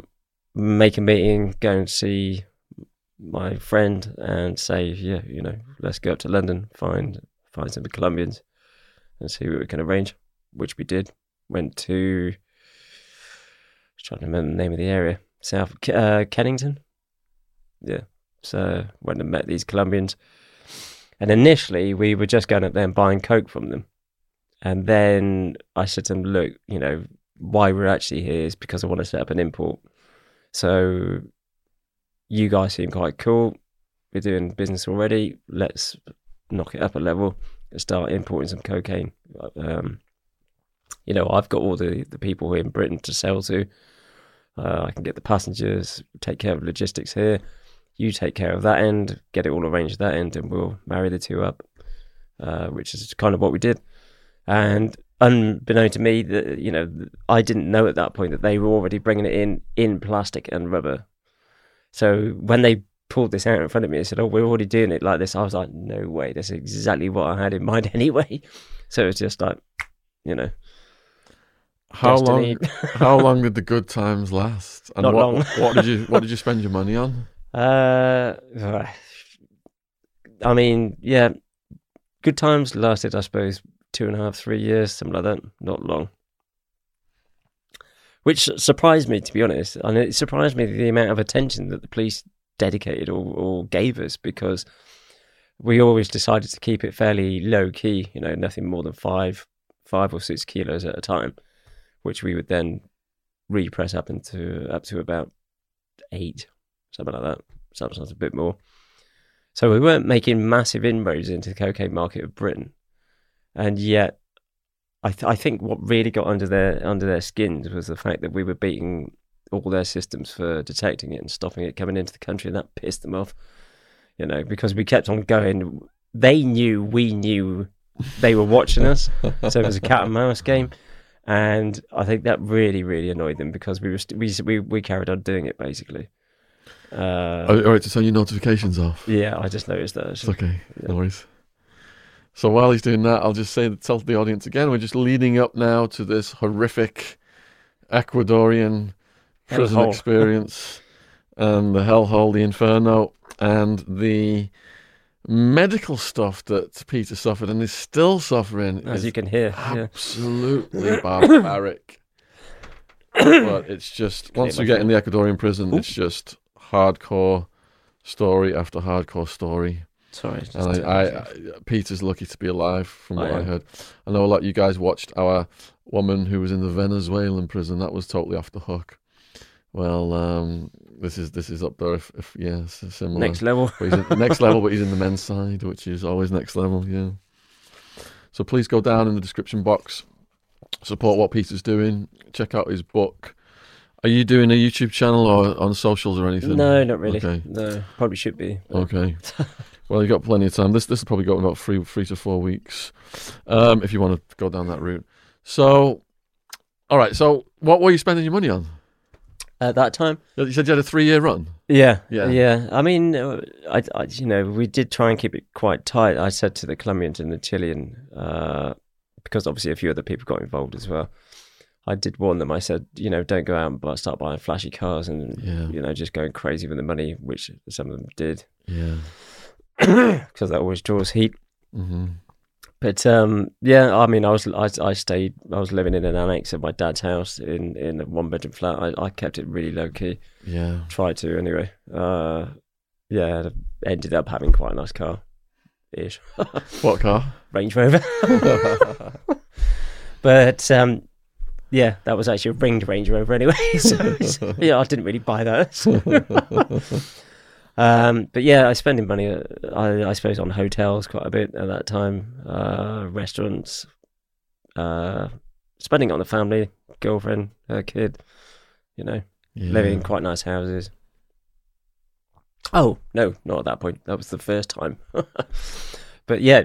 make a meeting, go and see my friend and say, you know, let's go up to London, find some Colombians and see what we can arrange. Which we did. Went to, I was trying to remember the name of the area, South Kennington. Yeah. So went and met these Colombians. And initially we were just going up there and buying coke from them. And then I said to them, look, you know, why we're actually here is because I want to set up an import. So you guys seem quite cool. We're doing business already. Let's knock it up a level and start importing some cocaine. You know, I've got all the people here in Britain to sell to. I can get the passengers, take care of logistics here. You take care of that end, get it all arranged at that end, and we'll marry the two up, which is kind of what we did. And unbeknown to me, that, you know, I didn't know at that point that they were already bringing it in plastic and rubber. So when they pulled this out in front of me and said, oh, we're already doing it like this, I was like, no way, that's exactly what I had in mind anyway. So it was just like, you know. How long did the good times last? And Not long. What did you spend your money on? I mean, yeah, good times lasted, I suppose, 2.5-3 years, something like that. Not long. Which surprised me, to be honest. And it surprised me the amount of attention that the police dedicated or gave us, because we always decided to keep it fairly low key, you know, nothing more than five or 6 kilos at a time, which we would then repress up to about 8, something like that, sometimes a bit more. So we weren't making massive inroads into the cocaine market of Britain. And yet, I think what really got under their skins was the fact that we were beating all their systems for detecting it and stopping it coming into the country, and that pissed them off, you know, because we kept on going. They knew we knew they were watching us, so it was a cat and mouse game. And I think that really, really annoyed them, because we carried on doing it, basically. All right, so your notifications off. Yeah, I just noticed that. It's okay, yeah. No worries. So while he's doing that, I'll just say, tell the audience again, we're just leading up now to this horrific Ecuadorian prison experience and the hellhole, the inferno, and the medical stuff that Peter suffered and is still suffering. As you can hear. Absolutely barbaric. But it's just, once you get in the Ecuadorian prison, it's just hardcore story after hardcore story. Sorry, and Peter's lucky to be alive, from what I heard. I know a lot of you guys watched our woman who was in the Venezuelan prison. That was totally off the hook. Well, this is up there. If yes, yeah, similar. Next level. Next level, but he's in the men's side, which is always next level. Yeah. So please go down in the description box, support what Peter's doing, check out his book. Are you doing a YouTube channel or on socials or anything? No, not really. Okay. No, probably should be. Okay. Well, you've got plenty of time. This will probably go about three to 4 weeks, if you want to go down that route. So, all right. So, what were you spending your money on? At that time? You said you had a 3-year run? Yeah. I mean, I you know, we did try and keep it quite tight. I said to the Colombians and the Chilean, because obviously a few other people got involved as well, I did warn them. I said, you know, don't go out and start buying flashy cars and, you know, just going crazy with the money, which some of them did. Yeah. Because that always draws heat. Mm-hmm. But, yeah, I mean, I was living in an annex at my dad's house in a 1-bedroom flat. I kept it really low key. Yeah. Tried to, anyway. Yeah, ended up having quite a nice car-ish. What car? Range Rover. But, yeah, that was actually a ringed Range Rover anyway. So yeah, I didn't really buy that. So. But yeah, I spending money, I suppose, on hotels quite a bit at that time, restaurants, spending on the family, girlfriend, her kid, you know, living in quite nice houses. Oh, no, not at that point. That was the first time. But yeah,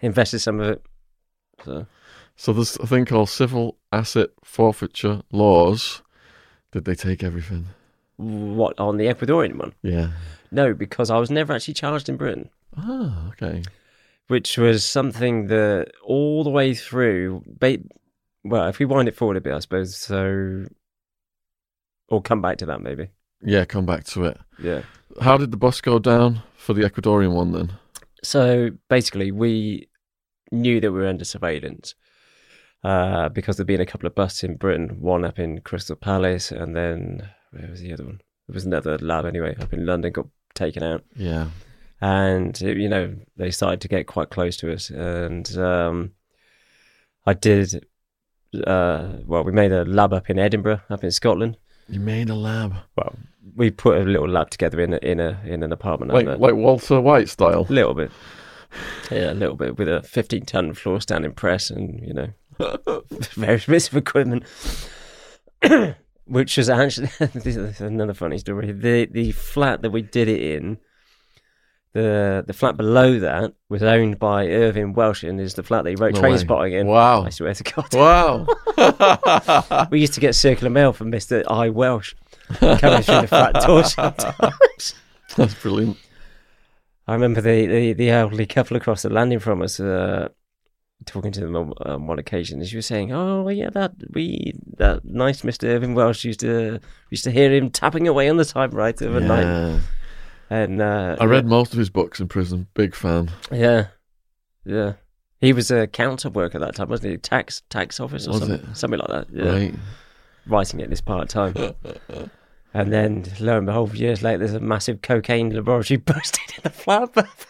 invested some of it. So there's a thing called civil asset forfeiture laws. Did they take everything? What, on the Ecuadorian one? Yeah. No, because I was never actually charged in Britain. Ah, okay. Which was something that all the way through, well, if we wind it forward a bit, I suppose, so, or come back to that maybe. Yeah, come back to it. Yeah. How did the bus go down for the Ecuadorian one then? So basically we knew that we were under surveillance. Because there'd been a couple of busts in Britain, one up in Crystal Palace, and then where was the other one? There was another lab anyway up in London, got taken out. Yeah, and it, you know, they started to get quite close to us, and I did well, we made a lab up in Edinburgh, up in Scotland. You made a lab? Well, we put a little lab together in an apartment. Like Walter White style? A little bit. Yeah, a little bit, with a 15-ton floor standing press and, you know, various bits of equipment. Which was actually, this is another funny story, the flat that we did it in, the flat below that was owned by Irving Welsh and is the flat that he wrote Trainspotting in. Wow. I swear to God. Wow. We used to get circular mail from Mr. I. Welsh coming through the flat door sometimes. That's brilliant. I remember the elderly couple across the landing from us talking to them on one occasion, and she was saying, "Oh yeah, that nice Mr. Irving Welsh used to hear him tapping away on the typewriter of a night." And I read most of his books in prison. Big fan. Yeah, yeah. He was a counter worker at that time, wasn't he? Tax office or something like that. Yeah. Right. Writing it this part time. And then, lo and behold, years later, there's a massive cocaine laboratory busted in the flat above.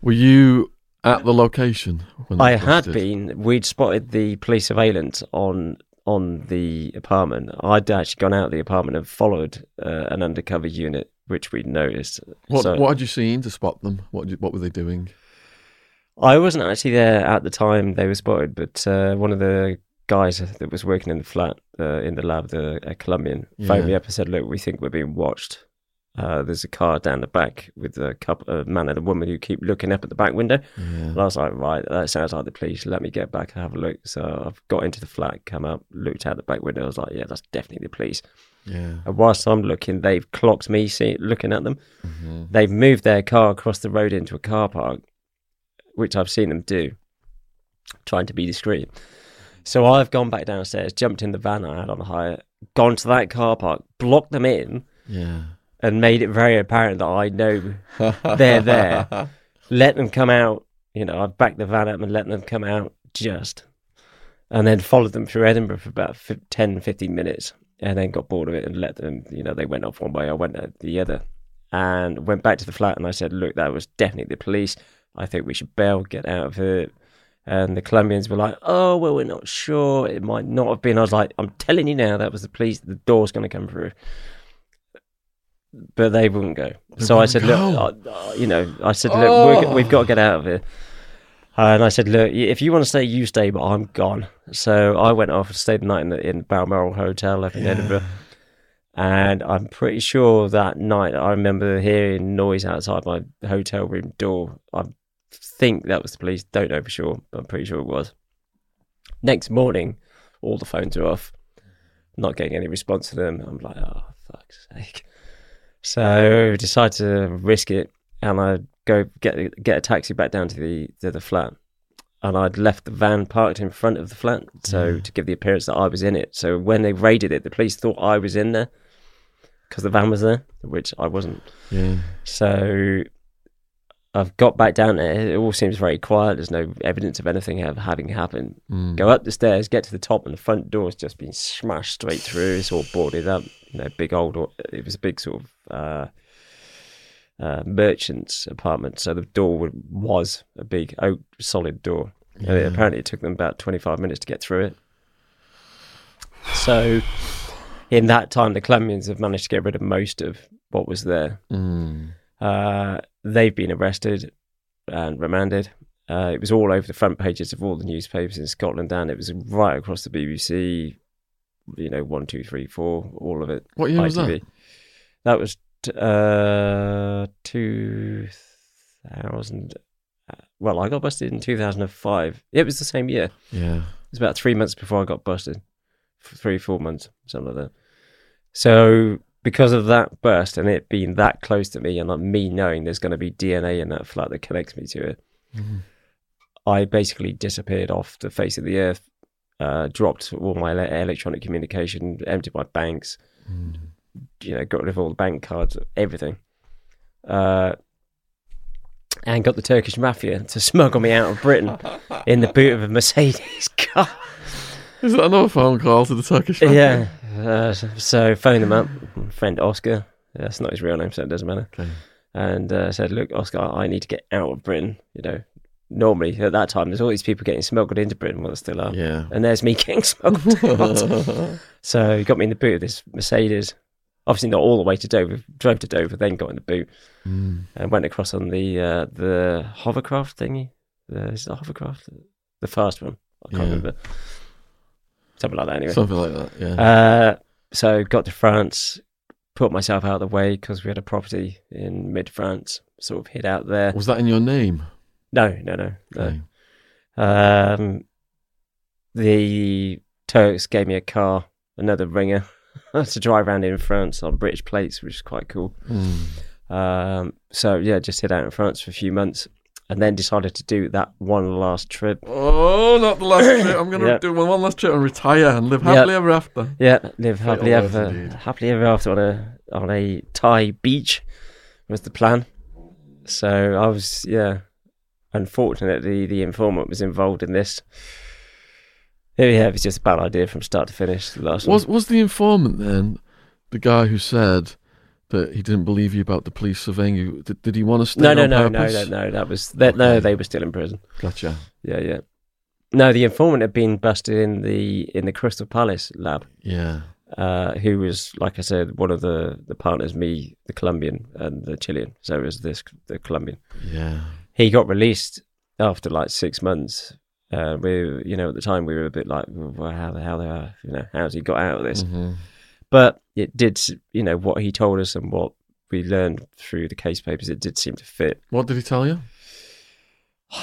Were you at the location? When I had been. We'd spotted the police surveillance on the apartment. I'd actually gone out of the apartment and followed an undercover unit, which we'd noticed. What had you seen to spot them? What were they doing? I wasn't actually there at the time they were spotted, but one of the guys that was working in the flat, in the lab, a Colombian, phoned me up and said, "Look, we think we're being watched. There's a car down the back with a man and a woman who keep looking up at the back window." Yeah. And I was like, "Right, that sounds like the police. Let me get back and have a look." So I've got into the flat, come up, looked out the back window. I was like, "Yeah, that's definitely the police." Yeah. And whilst I'm looking, they've clocked me looking at them. Mm-hmm. They've moved their car across the road into a car park, which I've seen them do, trying to be discreet. So I've gone back downstairs, jumped in the van I had on hire, gone to that car park, blocked them in, and made it very apparent that I know they're there. Let them come out. You know, I backed the van up and let them come out and then followed them through Edinburgh for about 10, 15 minutes and then got bored of it and let them, you know, they went off one way, I went out the other and went back to the flat and I said, "Look, that was definitely the police. I think we should bail, get out of here." And the Colombians were like, "Oh, well, we're not sure. It might not have been." I was like, "I'm telling you now, that was the police. The door's going to come through." But they wouldn't go. So I said, "Look, look, we've got to get out of here." And I said, "Look, if you want to stay, you stay, but I'm gone." So I went off and stayed the night in the Balmoral Hotel up in Edinburgh. And I'm pretty sure that night I remember hearing noise outside my hotel room door. I think that was the police, don't know for sure, but I'm pretty sure it was. Next morning, all the phones are off, not getting any response to them. I'm like, "Oh, fuck's sake." So I decided to risk it and I go get a taxi back down to the flat. And I'd left the van parked in front of the flat, so to give the appearance that I was in it. So when they raided it, the police thought I was in there because the van was there, which I wasn't. Yeah. So I've got back down there. It all seems very quiet. There's no evidence of anything having happened. Go up the stairs, get to the top, and the front door's just been smashed straight through. It's all boarded up. You know, it was a big sort of merchant's apartment. So the door was a big oak solid door. Yeah. And apparently it took them about 25 minutes to get through it. So in that time, the Colombians have managed to get rid of most of what was there. They've been arrested and remanded. It was all over the front pages of all the newspapers in Scotland, and it was right across the BBC, you know, 1, 2, 3, 4, all of it. What year was that? That was 2000. Well, I got busted in 2005. It was the same year. Yeah. It was about 3 months before I got busted. 3, 4 months, something like that. So because of that burst and it being that close to me and like me knowing there's going to be DNA in that flat that connects me to it, I basically disappeared off the face of the earth, dropped all my electronic communication, emptied my banks, you know, got rid of all the bank cards, everything, and got the Turkish mafia to smuggle me out of Britain in the boot of a Mercedes car. Is that another phone call to the Turkish mafia? Yeah. So phoned him up, friend Oscar. That's not his real name, so it doesn't matter. Okay. And said, "Look, Oscar, I need to get out of Britain. You know, normally at that time, there's all these people getting smuggled into Britain, well, there still are. Yeah. And there's me getting smuggled out. So he got me in the boot of this Mercedes. Obviously not all the way to Dover. Drove to Dover, then got in the boot and went across on the hovercraft thingy. Is it a hovercraft? The fast one. I can't remember. Something like that anyway. Something like that, yeah. So got to France, put myself out of the way because we had a property in mid-France, sort of hid out there. Was that in your name? No. The Turks gave me a car, another ringer, to drive around in France on British plates, which is quite cool. So, yeah, just hid out in France for a few months. And then decided to do that one last trip. Oh, not the last trip. I'm going to do one last trip and retire and live happily ever after. Yeah, live happily ever after on a Thai beach was the plan. So I was, unfortunately, the informant was involved in this. Yeah, it was just a bad idea from start to finish. Was the informant then the guy who said... that he didn't believe you about the police surveying you? Did he want to stay on purpose? No. No, they were still in prison. Gotcha. Yeah. No, the informant had been busted in the Crystal Palace lab. Yeah. Who was, like I said, one of the partners, me, the Colombian, and the Chilean. So it was the Colombian. Yeah. He got released after like 6 months. At the time we were a bit like, well, how's he got out of this? Mm-hmm. But it did, what he told us and what we learned through the case papers, it did seem to fit. What did he tell you?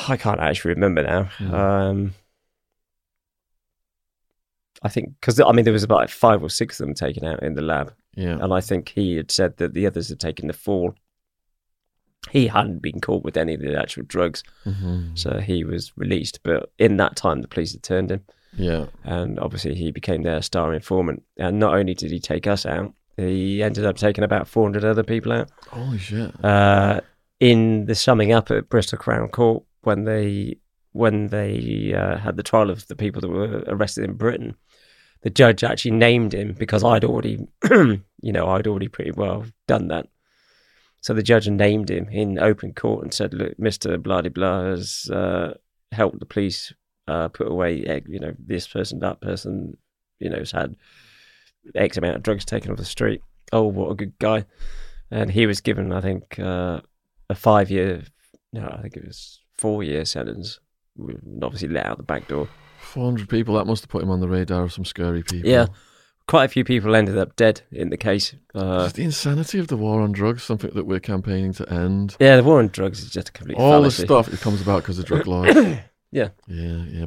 I can't actually remember now. I think, because there was about 5 or 6 of them taken out in the lab. Yeah. And I think he had said that the others had taken the fall. He hadn't been caught with any of the actual drugs. Mm-hmm. So he was released. But in that time, the police had turned him. Yeah. And obviously he became their star informant. And not only did he take us out, he ended up taking about 400 other people out. Holy shit. In the summing up at Bristol Crown Court, when they had the trial of the people that were arrested in Britain, the judge actually named him because I'd already, I'd already pretty well done that. So the judge named him in open court and said, look, Mr. Blah-de-blah has helped the police put away, this person, that person, has had X amount of drugs taken off the street. Oh, what a good guy. And he was given, I think, a 4-year sentence. We obviously let out the back door. 400 people, that must have put him on the radar of some scary people. Yeah, quite a few people ended up dead in the case. Just the insanity of the war on drugs, something that we're campaigning to end. Yeah, the war on drugs is just a complete fallacy. All the stuff that comes about because of drug laws. Yeah,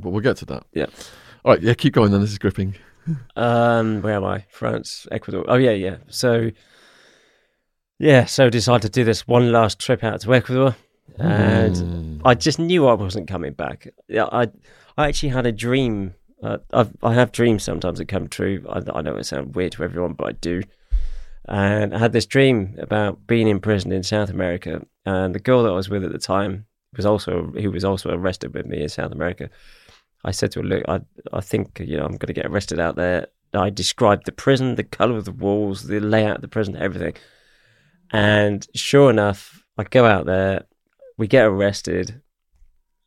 but we'll get to that. Yeah. All right, yeah, keep going then. This is gripping. Where am I? France, Ecuador. Oh, yeah. So decided to do this one last trip out to Ecuador. And I just knew I wasn't coming back. I actually had a dream. I have dreams sometimes that come true. I know it sounds weird to everyone, but I do. And I had this dream about being in prison in South America. And the girl that I was with at the time, who was also arrested with me in South America. I said to her, look, I think, I'm going to get arrested out there. I described the prison, the colour of the walls, the layout of the prison, everything. And sure enough, I go out there, we get arrested.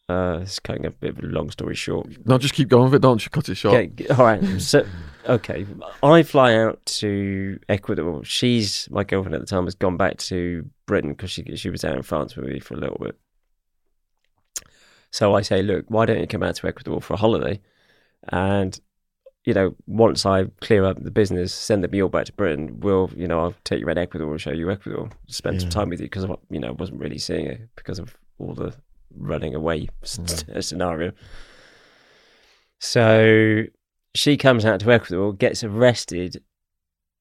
It's cutting a bit of a long story short. No, just keep going with it, don't you? Cut it short. Okay, all right. So, okay. I fly out to Ecuador. She's, my girlfriend at the time, has gone back to Britain because she was out in France with me for a little bit. So I say, look, why don't you come out to Ecuador for a holiday? And, once I clear up the business, send the mule back to Britain, I'll take you around Ecuador and show you Ecuador, spend some time with you because, I wasn't really seeing it because of all the running away scenario. So she comes out to Ecuador, gets arrested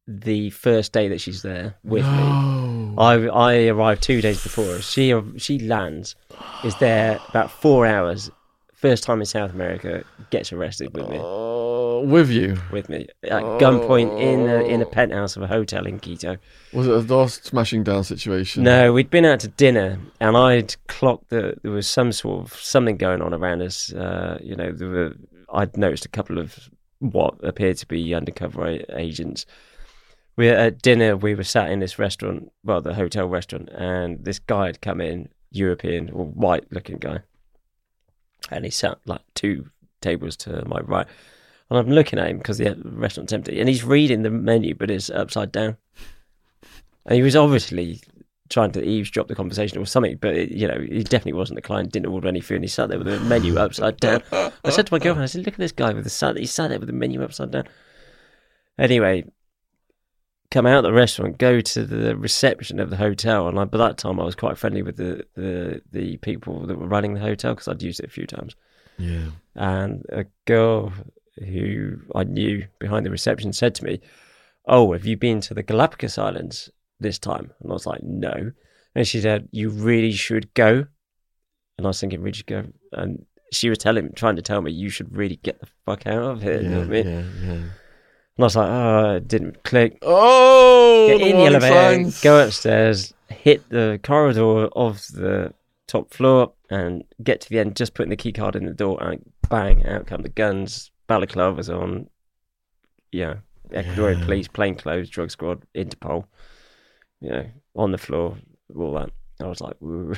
the first day that she's there with me. I arrived 2 days before. She lands, is there about 4 hours, first time in South America, gets arrested with me. With you? With me. At gunpoint in a penthouse of a hotel in Quito. Was it a door smashing down situation? No, we'd been out to dinner and I'd clocked that there was some sort of something going on around us. I'd noticed a couple of what appeared to be undercover agents. We at dinner, we were sat in this restaurant, the hotel restaurant, and this guy had come in, European or white looking guy. and he sat like two tables to my right. And I'm looking at him because the restaurant's empty, and he's reading the menu, but it's upside down. And he was obviously trying to eavesdrop the conversation or something, but it, you know, he definitely wasn't the client, didn't order any food, and he sat there with the menu upside down. I said to my girlfriend, I said, look at this guy with the salad. He sat there with the menu upside down. Anyway, come out of the restaurant, go to the reception of the hotel, and by that time I was quite friendly with the people that were running the hotel because I'd used it a few times. Yeah. And a girl who I knew behind the reception said to me, oh, have you been to the Galapagos Islands this time? And I was like, no. And she said, you really should go. And I was thinking, really should go. And she was trying to tell me, you should really get the fuck out of here. Yeah, you know what I mean? Yeah, yeah. And I was like, oh, it didn't click. Oh, get in the elevator, go upstairs, hit the corridor of the top floor and get to the end, just putting the key card in the door and bang, out come the guns, balaclavas on, yeah, Ecuadorian police, plainclothes, drug squad, Interpol, you know, on the floor, all that. I was like, ooh.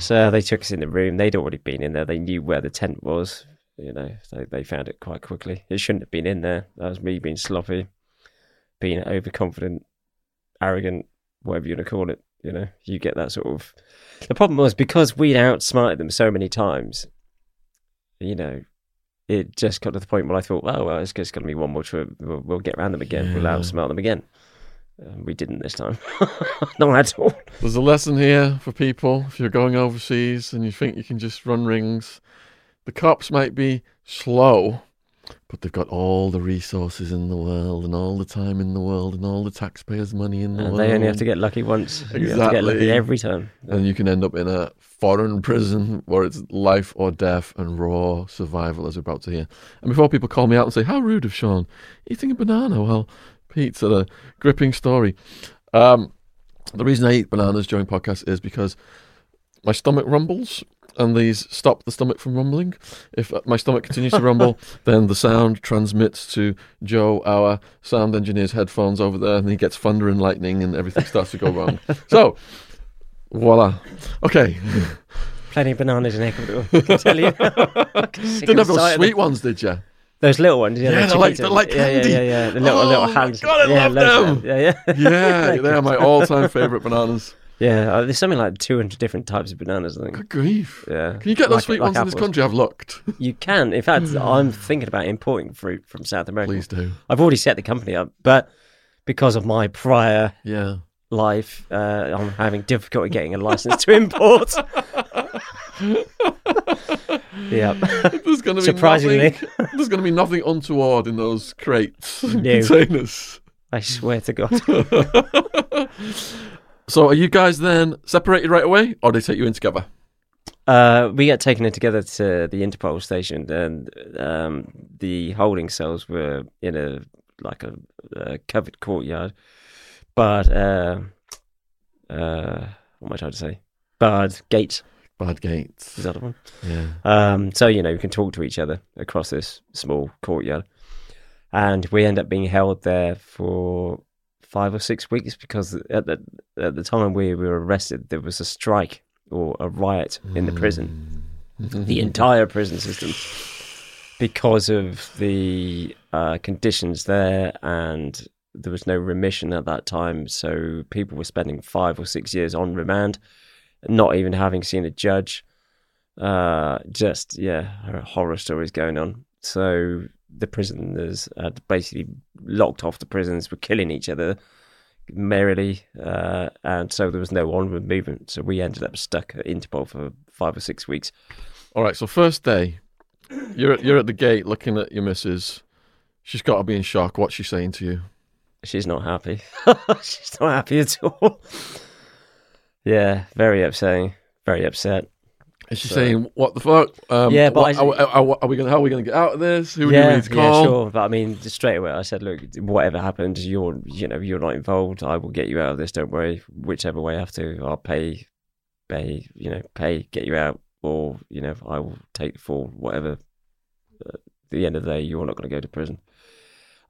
So they took us in the room. They'd already been in there. They knew where the tent was, you know, so they found it quite quickly. It shouldn't have been in there. That was me being sloppy, being overconfident, arrogant, whatever you want to call it, you know. You get that sort of... The problem was because we'd outsmarted them so many times, you know, it just got to the point where I thought, oh, well, it's just going to be one more trip. We'll get around them again. Yeah. We'll outsmart them again. We didn't this time. Not at all. There's a lesson here for people. If you're going overseas and you think you can just run rings, the cops might be slow, but they've got all the resources in the world and all the time in the world and all the taxpayers' money in the world. They only have to get lucky once. Exactly. You have to get lucky every time. And you can end up in a foreign prison where it's life or death and raw survival, as we're about to hear. And before people call me out and say, how rude of Sean, eating a banana while Pete's had a gripping story. The reason I eat bananas during podcasts is because my stomach rumbles. And these stop the stomach from rumbling. If my stomach continues to rumble, then the sound transmits to Joe, our sound engineer's headphones over there, and he gets thunder and lightning and everything starts to go wrong. So, voila. Okay. Plenty of bananas in Ecuador, I can tell you. Didn't have those sweet ones, did you? Those little ones, yeah. Yeah, they're like candy. Yeah. The little hands. God, I love them. Yeah. They are my all-time favourite bananas. Yeah, there's something like 200 different types of bananas, I think. Good grief. Yeah. Can you get those sweet ones in this country? I've looked. You can. In fact, I'm thinking about importing fruit from South America. Please do. I've already set the company up, but because of my prior life, I'm having difficulty getting a license to import. Yeah. Surprisingly. There's going to be nothing untoward in those crates and containers. I swear to God. So are you guys then separated right away, or do they take you in together? We got taken in together to the Interpol station, and the holding cells were in a covered courtyard, barred gates. Is that the one? Yeah. So, you know, you can talk to each other across this small courtyard, and we end up being held there for 5 or 6 weeks because at the time we were arrested, there was a strike or a riot in the prison, the entire prison system, because of the conditions there, and there was no remission at that time. So people were spending 5 or 6 years on remand, not even having seen a judge. Horror stories going on. So the prisoners had basically locked off the prisons, were killing each other merrily, and so there was no onward movement. So we ended up stuck at Interpol for 5 or 6 weeks. All right, so first day, you're at the gate looking at your missus. She's got to be in shock. What's she saying to you? She's not happy. She's not happy at all. Yeah, very upsetting, very upset. And she's saying, "What the fuck? How are we going to get out of this? Who do we need to call?" Yeah, sure. But I mean, straight away, I said, "Look, whatever happens, you're not involved. I will get you out of this. Don't worry. Whichever way I have to, I'll pay, get you out, or I will take the fall. Whatever. At the end of the day, you're not going to go to prison."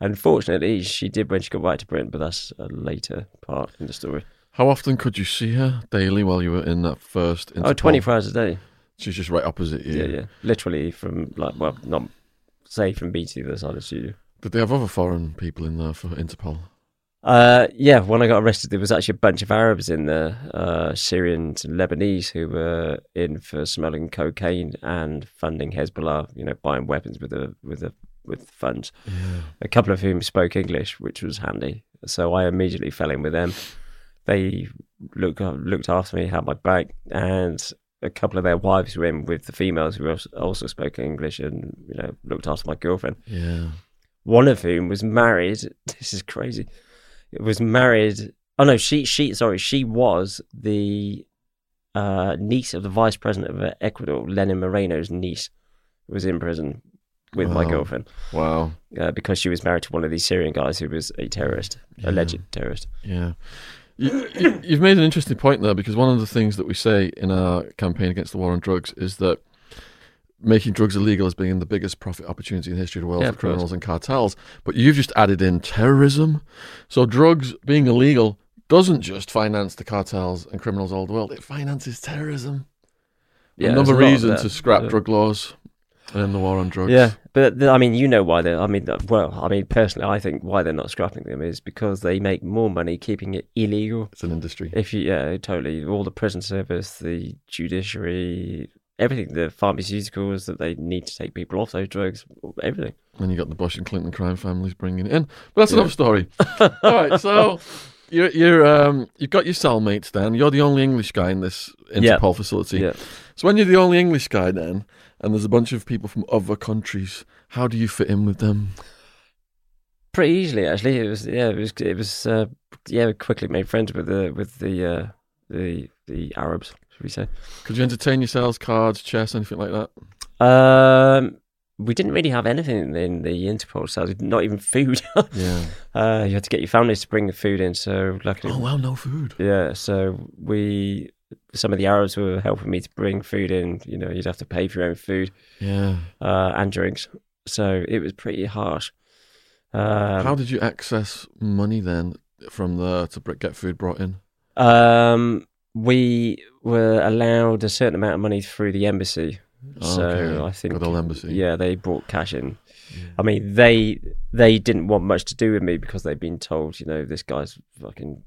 Unfortunately, she did when she got back to Britain, but that's a later part in the story. How often could you see her daily while you were in that first Interpol? 24 hours a day. She's just right opposite you. Yeah, yeah. Literally from, like, well, not, say, from B to the other side of the studio. Did they have other foreign people in there for Interpol? Yeah, when I got arrested, there was actually a bunch of Arabs in there, Syrians and Lebanese who were in for smuggling cocaine and funding Hezbollah, you know, buying weapons with funds. Yeah. A couple of whom spoke English, which was handy. So I immediately fell in with them. They looked after me, had my back, and a couple of their wives were in with the females who also spoke English and, you know, looked after my girlfriend. Yeah. One of whom was married. This is crazy. It was married. Oh no, she was the niece of the vice president of Ecuador, Lenin Moreno's niece, was in prison with my girlfriend. Wow. Because she was married to one of these Syrian guys who was a terrorist, alleged terrorist. Yeah. You've made an interesting point there, because one of the things that we say in our campaign against the war on drugs is that making drugs illegal has been the biggest profit opportunity in the history of the world for criminals and cartels. But you've just added in terrorism. So drugs being illegal doesn't just finance the cartels and criminals all the world. It finances terrorism. Yeah, another reason to scrap drug laws and the war on drugs. Yeah, but I mean, you know why they're... personally, I think why they're not scrapping them is because they make more money keeping it illegal. It's an industry. Totally. All the prison service, the judiciary... everything, the pharmaceuticals that they need to take people off those drugs, everything. And you got the Bush and Clinton crime families bringing it in. But that's another story. All right, so you've got your cellmates then. You're the only English guy in this Interpol facility. Yeah. So when you're the only English guy then, and there's a bunch of people from other countries, how do you fit in with them? Pretty easily, actually. We quickly made friends with the Arabs. We say. Could you entertain yourselves, cards, chess, anything like that? We didn't really have anything in the Interpol cells, not even food. Yeah, you had to get your families to bring the food in. So luckily, no food. Yeah, so some of the Arabs were helping me to bring food in. You know, you'd have to pay for your own food. Yeah, and drinks. So it was pretty harsh. How did you access money then from there to get food brought in? We were allowed a certain amount of money through the embassy. I think good old embassy. Yeah, they brought cash in. Yeah. I mean, they didn't want much to do with me because they'd been told, you know, this guy's fucking...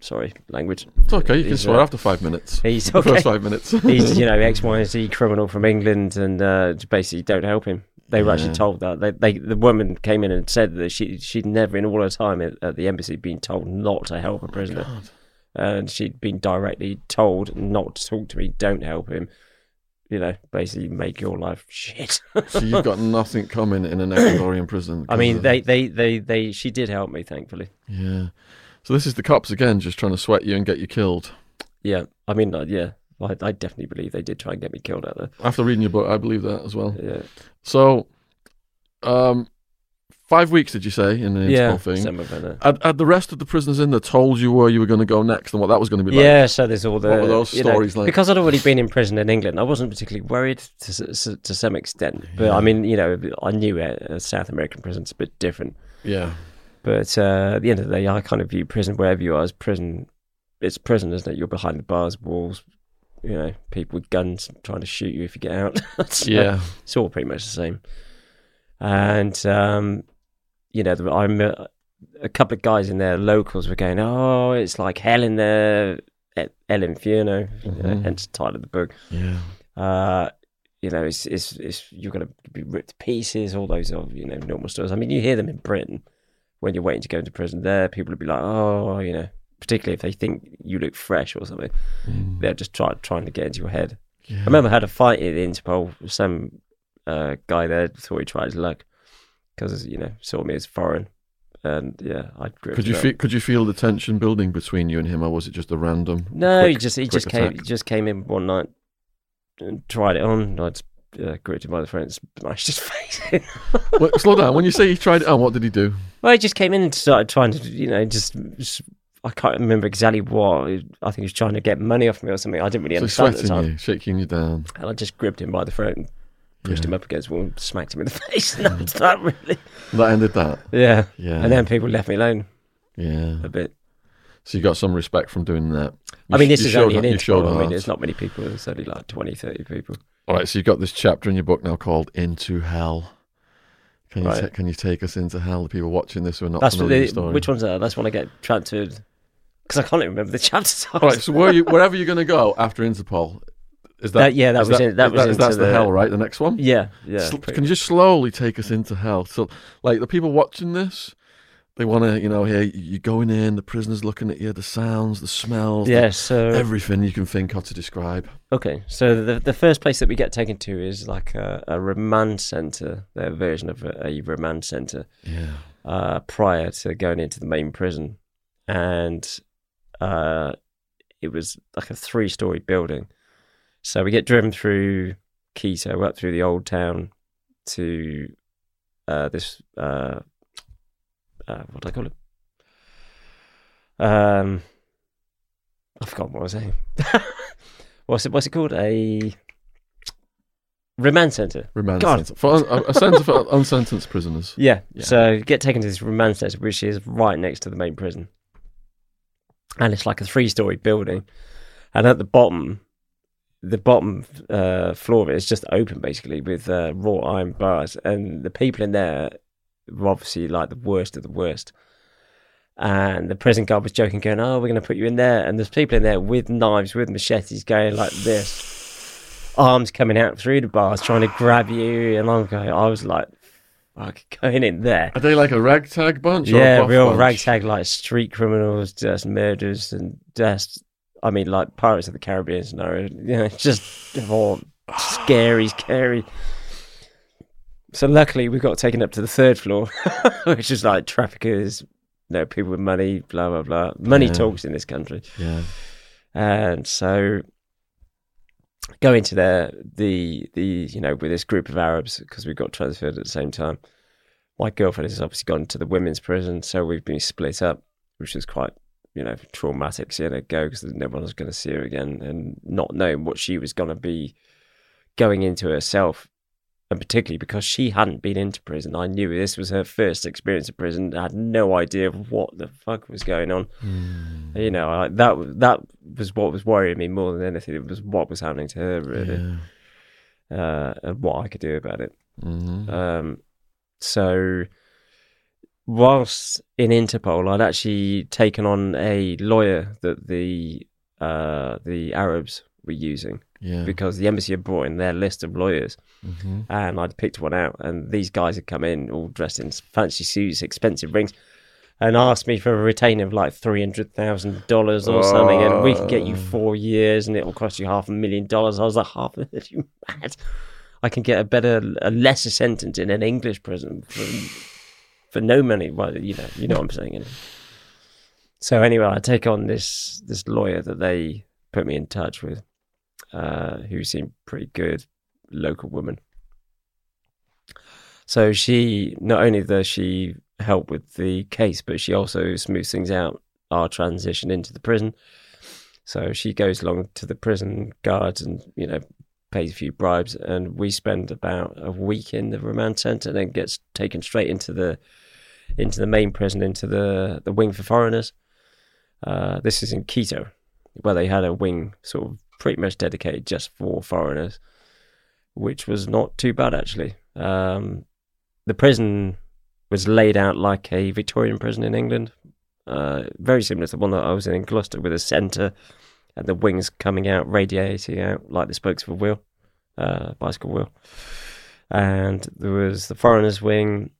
sorry, language. It's okay, you can swear after 5 minutes. He's okay. First 5 minutes. He's, you know, X, Y, and Z criminal from England, and basically don't help him. They were actually told that. The woman came in and said that she'd never in all her time at the embassy been told not to help a prisoner. God. And she'd been directly told not to talk to me, don't help him. You know, basically make your life shit. So you've got nothing coming in an Ecuadorian prison. I mean, she did help me, thankfully. Yeah. So this is the cops again, just trying to sweat you and get you killed. Yeah. I mean, I definitely believe they did try and get me killed out there. After reading your book, I believe that as well. Yeah. So, 5 weeks, did you say, in the Interpol thing? Yeah, had the rest of the prisoners in there told you where you were going to go next and what that was going to be like? Yeah, so there's all the... what were those stories like? Because I'd already been in prison in England, I wasn't particularly worried to some extent. But, I mean, you know, I knew a South American prison's a bit different. Yeah. But at the end of the day, I kind of view prison, wherever you are, as prison. It's prison, isn't it? You're behind the bars, walls, you know, people with guns trying to shoot you if you get out. So, yeah. It's all pretty much the same. And... you know, a couple of guys in there, locals, were going, oh, it's like hell in there, El Infierno, you know, hence the title of the book. Yeah. You know, it's you're going to be ripped to pieces, all those, you know, normal stories. I mean, you hear them in Britain when you're waiting to go into prison there. People will be like, oh, you know, particularly if they think you look fresh or something. Mm. They're just trying to get into your head. Yeah. I remember I had a fight at the Interpol with some guy there, thought he tried his luck. Because, you know, saw me as foreign, and I gripped. Could you feel the tension building between you and him, or was it just a random? No, he just came in one night and tried it on. I just gripped him by the throat and smashed his face in. Wait, slow down. When you say he tried it on, what did he do? Well, he just came in and started trying to, you know, just I can't remember exactly what. I think he was trying to get money off me or something. I didn't really understand at the time. Shaking you down, and I just gripped him by the throat. And pushed him up against the wall and smacked him in the face. And that ended that? Yeah. Yeah. And then people left me alone. Yeah. A bit. So you got some respect from doing that? I mean, this is only an intro. I mean, there's not many people. There's only like 20, 30 people. All right, so you've got this chapter in your book now called Into Hell. Can you, can you take us into hell? The people watching this who are not familiar with the story. Which one's that? That's when I get transferred. Because I can't even remember the chapter. All right, so wherever you're going to go after Interpol, is that... That's the hell, right? The next one? Yeah, yeah. Can you just slowly take us into hell? So, like, the people watching this... They want to, hear you going in, the prisoners looking at you, the sounds, the smells, everything you can think of to describe. Okay, so the first place that we get taken to is like a remand centre, their version of a remand centre, prior to going into the main prison. And it was like a 3-storey building. So we get driven through Quito, up through the old town to this... what do I call it? I've forgotten what I was saying. What's it called? A remand centre. Remand centre. For a centre for unsentenced prisoners. Yeah. So get taken to this remand centre, which is right next to the main prison. And it's like a 3-storey building. And at the bottom floor of it is just open, basically, with wrought iron bars. And the people in there... were obviously like the worst of the worst, and the prison guard was joking, going, "Oh, we're going to put you in there," and there's people in there with knives, with machetes, going like this, arms coming out through the bars, trying to grab you. And I was like, "Fuck, going in there." Are they like a ragtag bunch? Yeah, real ragtag, like street criminals, just murders, and just, I mean, like Pirates of the Caribbean scenario. Just scary. So luckily we got taken up to the 3rd floor, which is like traffickers, people with money, blah, blah, blah. Money talks in this country. Yeah. And so go into there, the with this group of Arabs, because we got transferred at the same time. My girlfriend has obviously gone to the women's prison, so we've been split up, which was quite, traumatic seeing her go, because no one was going to see her again, and not knowing what she was going to be going into herself. And particularly because she hadn't been into prison. I knew this was her first experience of prison. I had no idea what the fuck was going on. Mm. That was what was worrying me more than anything. It was what was happening to her, really, and what I could do about it. Mm-hmm. So whilst in Interpol, I'd actually taken on a lawyer that the Arabs were using. Yeah. Because the embassy had brought in their list of lawyers, mm-hmm. and I'd picked one out, and these guys had come in all dressed in fancy suits, expensive rings, and asked me for a retainer of like $300,000 or something, and we can get you 4 years and it will cost you $500,000. I was like, are you mad? I can get a lesser sentence in an English prison for no money. Well, you know what I'm saying. Anyway. So anyway, I take on this lawyer that they put me in touch with. Who seemed pretty good, local woman. So she, not only does she help with the case, but she also smooths things out, our transition into the prison. So she goes along to the prison guards and, pays a few bribes, and we spend about a week in the remand centre and then gets taken straight into the main prison, into the wing for foreigners. This is in Quito, where they had a wing sort of pretty much dedicated just for foreigners, which was not too bad, actually. The prison was laid out like a Victorian prison in England, very similar to the one that I was in Gloucester, with a centre and the wings coming out, radiating out like the spokes of a wheel, bicycle wheel. And there was the foreigners wing,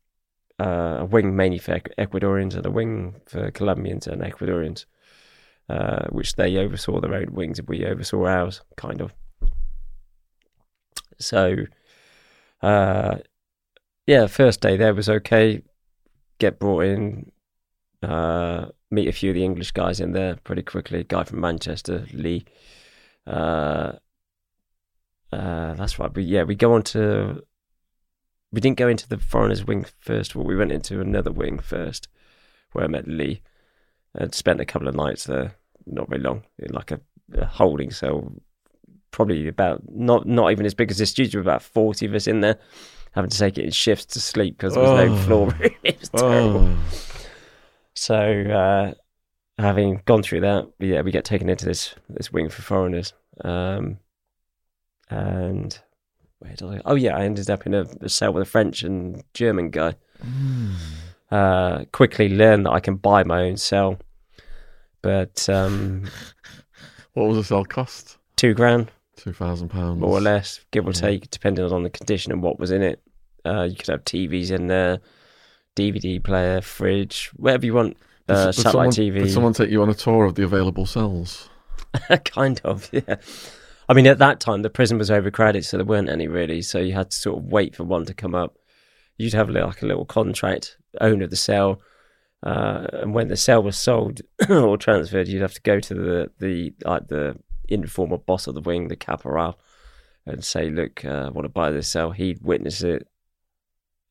a wing mainly for Ecuadorians, and a wing for Colombians and Ecuadorians. Which they oversaw their own wings and we oversaw ours, kind of. So, first day there was okay. Get brought in, meet a few of the English guys in there pretty quickly. A guy from Manchester, Lee. That's right. But yeah, we didn't go into the foreigners' wing first. Well, we went into another wing first, where I met Lee. I'd spent a couple of nights there, not very long, in like a holding cell, probably about, not even as big as this studio, about 40 of us in there, having to take it in shifts to sleep because there was no floor room. It was terrible. So having gone through that, yeah, we get taken into this wing for foreigners. And where did I? Oh yeah, I ended up in a cell with a French and German guy. Mm. Quickly learned that I can buy my own cell, but what was the cell cost? £2,000, £2,000, more or less, give or take, depending on the condition and what was in it. You could have TVs in there, DVD player, fridge, whatever you want. Satellite TV. Did someone take you on a tour of the available cells? Kind of, yeah. I mean, at that time, the prison was overcrowded, so there weren't any really. So you had to sort of wait for one to come up. You'd have like a little contract, owner of the cell. And when the cell was sold or transferred, you'd have to go to the informal boss of the wing, the caporal, and say, look, I want to buy this cell. He'd witness it.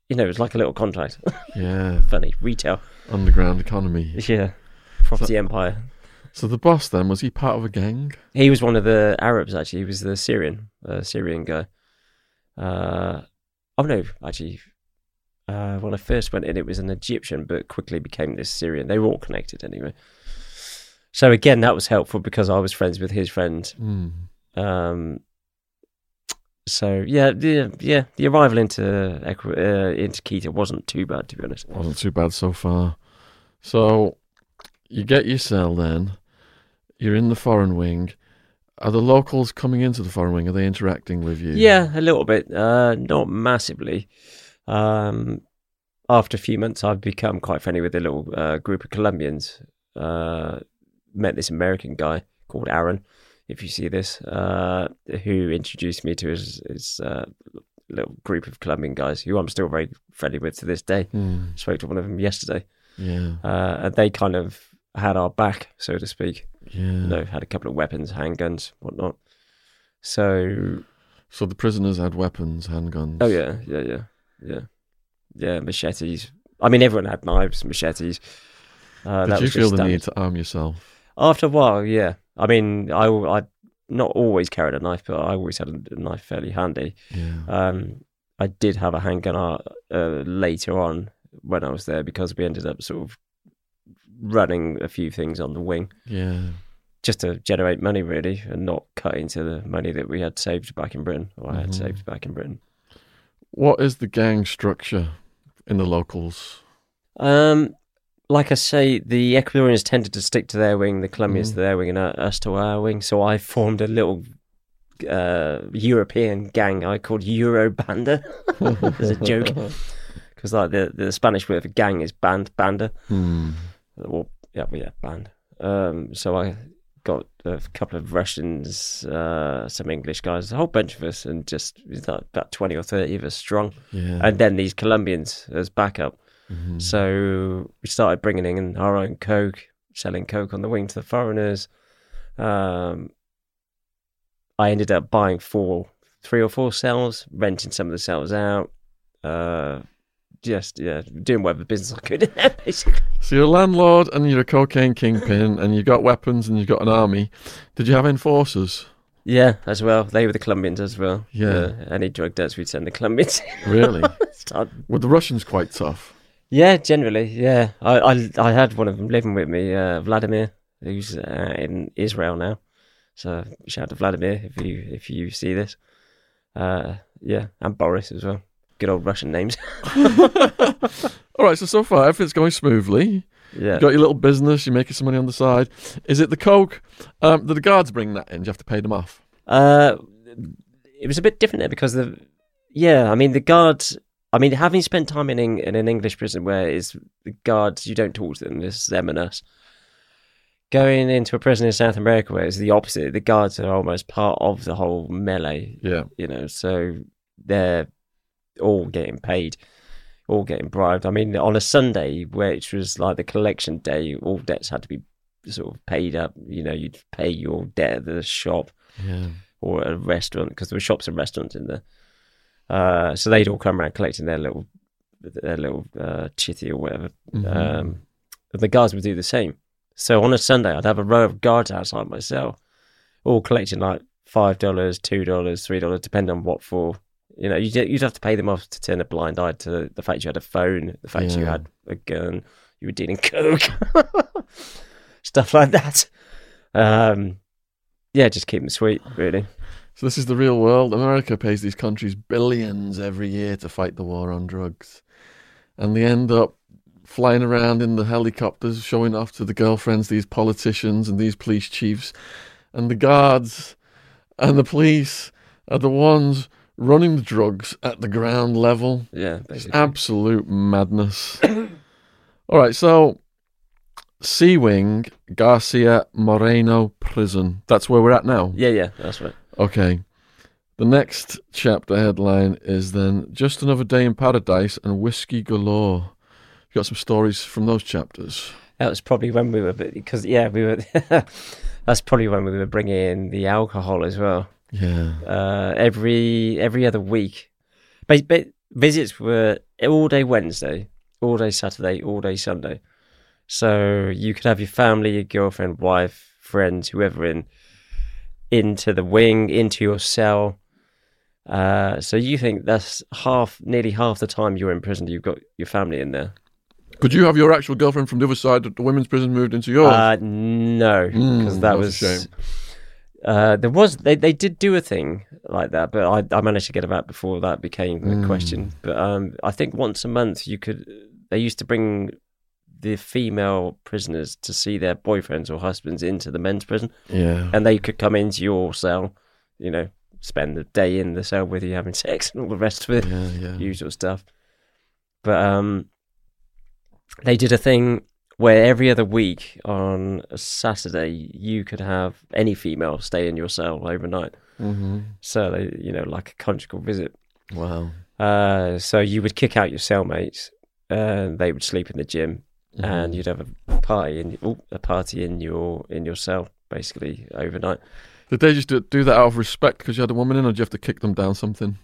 You know, it was like a little contract. Yeah. Funny. Retail. Underground economy. Yeah. Property empire. So the boss then, was he part of a gang? He was one of the Arabs, actually. He was the Syrian guy. Oh, no, actually. When I first went in, it was an Egyptian, but quickly became this Syrian. They were all connected anyway. So again, that was helpful because I was friends with his friend. Mm. So yeah, the arrival into Quito wasn't too bad, to be honest. Wasn't too bad so far. So you get your cell then. You're in the foreign wing. Are the locals coming into the foreign wing? Are they interacting with you? Yeah, a little bit. Not massively. After a few months, I've become quite friendly with a little group of Colombians. Met this American guy called Aaron, if you see this, who introduced me to his little group of Colombian guys who I'm still very friendly with to this day. Mm. Spoke to one of them yesterday. Yeah. And they kind of had our back, so to speak. Yeah. You know, had a couple of weapons, handguns, whatnot. So the prisoners had weapons, handguns. Oh, yeah, machetes. I mean, everyone had knives, machetes. Did you feel the need to arm yourself? After a while, yeah. I mean, I not always carried a knife, but I always had a knife fairly handy. Yeah. I did have a handgun later on when I was there because we ended up sort of running a few things on the wing. Yeah. Just to generate money, really, and not cut into the money that we had saved back in Britain, or I had saved back in Britain. What is the gang structure in the locals? Like I say, the Ecuadorians tended to stick to their wing, the Colombians to their wing, and us to our wing. So I formed a little European gang I called Eurobanda as a joke. Because like the Spanish word for gang is band, banda. Mm. Or, yeah, band. So I got a couple of Russians, some English guys, a whole bunch of us, and just about 20 or 30 of us strong. Yeah. And then these Colombians as backup. Mm-hmm. So we started bringing in our own coke, selling coke on the wing to the foreigners. I ended up buying three or four cells, renting some of the cells out, doing whatever business I could. Basically. So you're a landlord and you're a cocaine kingpin and you've got weapons and you've got an army. Did you have enforcers? Yeah, as well. They were the Colombians as well. Yeah. Any drug debts, we'd send the Colombians. Really? Were the Russians quite tough? Yeah, generally, yeah. I had one of them living with me, Vladimir, who's in Israel now. So shout out to Vladimir if you see this. Yeah, and Boris as well. Good old Russian names. All right, so far everything's going smoothly. Yeah. You got your little business, you're making some money on the side. Is it the coke? Did the guards bring that in? Do you have to pay them off? It was a bit different there because the guards... I mean, having spent time in an English prison where it's the guards, you don't talk to them, it's them and us. Going into a prison in South America where it's the opposite, the guards are almost part of the whole melee. Yeah. You know, so they're all getting paid, all getting bribed. I mean, on a Sunday, which was like the collection day, all debts had to be sort of paid up. You know, you'd pay your debt at the shop or a restaurant, because there were shops and restaurants in there. So they'd all come around collecting their little chitty or whatever. Mm-hmm. And the guards would do the same. So on a Sunday, I'd have a row of guards outside my cell, all collecting like $5, $2, $3, depending on what for. You know, you'd have to pay them off to turn a blind eye to the fact you had a phone, the fact you had a gun, you were dealing coke. stuff like that. Yeah, just keep them sweet, really. So this is the real world. America pays these countries billions every year to fight the war on drugs. And they end up flying around in the helicopters, showing off to the girlfriends, these politicians and these police chiefs. And the guards and the police are the ones running the drugs at the ground level. Yeah, basically. It's absolute madness. All right, so Sea Wing, Garcia Moreno Prison. That's where we're at now? Yeah, that's right. Okay. The next chapter headline is then Just Another Day in Paradise and Whiskey Galore. You got some stories from those chapters? That was probably when we were, because, yeah, we were, that's probably when we were bringing in the alcohol as well. Yeah. Every other week. But visits were all day Wednesday, all day Saturday, all day Sunday. So you could have your family, your girlfriend, wife, friends, whoever into the wing, into your cell. So you think that's nearly half the time you're in prison, you've got your family in there. Could you have your actual girlfriend from the other side of the women's prison moved into yours? No, because that was... a shame. They did do a thing like that, but I managed to get about before that became the question. But I think once a month they used to bring the female prisoners to see their boyfriends or husbands into the men's prison. Yeah. And they could come into your cell, spend the day in the cell with you having sex and all the rest of it, usual stuff. But they did a thing where every other week on a Saturday you could have any female stay in your cell overnight. Mm-hmm. So they, like a conjugal visit. Wow. So you would kick out your cellmates, and they would sleep in the gym, and you'd have a party in your cell basically overnight. Did they just do that out of respect because you had a woman in, or did you have to kick them down something?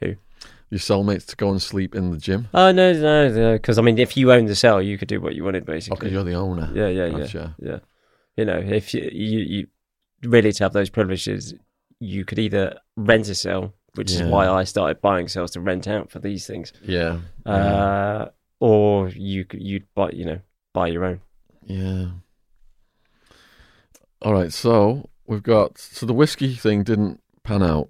Who? Your cellmates to go and sleep in the gym? Oh, no, because, if you owned the cell, you could do what you wanted, basically. Because you're the owner. Yeah. If you really, to have those privileges, you could either rent a cell, which is why I started buying cells to rent out for these things. Yeah. Or you'd buy your own. Yeah. All right, so we've got... So the whiskey thing didn't pan out.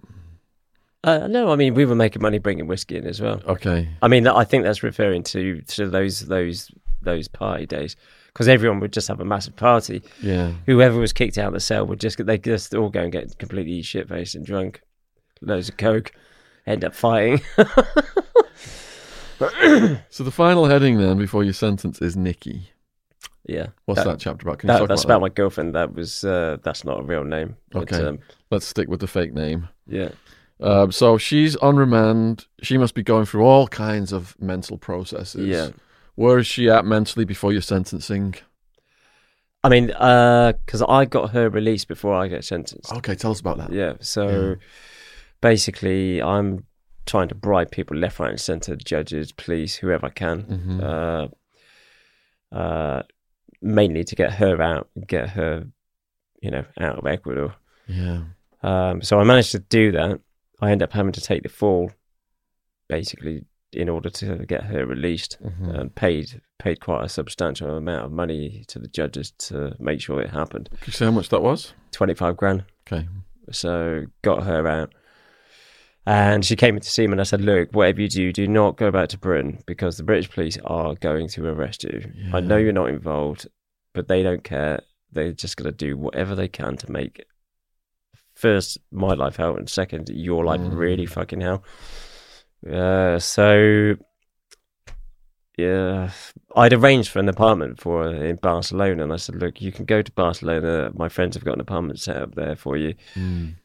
No, we were making money bringing whiskey in as well. Okay. I think that's referring to those party days, because everyone would just have a massive party. Yeah. Whoever was kicked out of the cell would just all go and get completely shit-faced and drunk, loads of coke, end up fighting. So the final heading then before your sentence is Nikki. Yeah. What's that chapter about? Can you talk about that? That's about my girlfriend. That was that's not a real name. Okay. But, let's stick with the fake name. Yeah. So she's on remand. She must be going through all kinds of mental processes. Yeah. Where is she at mentally before your sentencing? Because I got her released before I get sentenced. Okay, tell us about that. Yeah, so basically I'm trying to bribe people left, right and centre, judges, police, whoever I can, mainly to get her out of Ecuador. Yeah. So I managed to do that. I end up having to take the fall, basically, in order to get her released, and paid quite a substantial amount of money to the judges to make sure it happened. Can you say how much that was? 25 grand. Okay. So got her out. And she came in to see me and I said, look, whatever you do, do not go back to Britain because the British police are going to arrest you. Yeah. I know you're not involved, but they don't care. They're just going to do whatever they can to make first, my life hell, and second, your life really fucking hell. So, yeah, I'd arranged for an apartment for her in Barcelona, and I said, look, you can go to Barcelona. My friends have got an apartment set up there for you.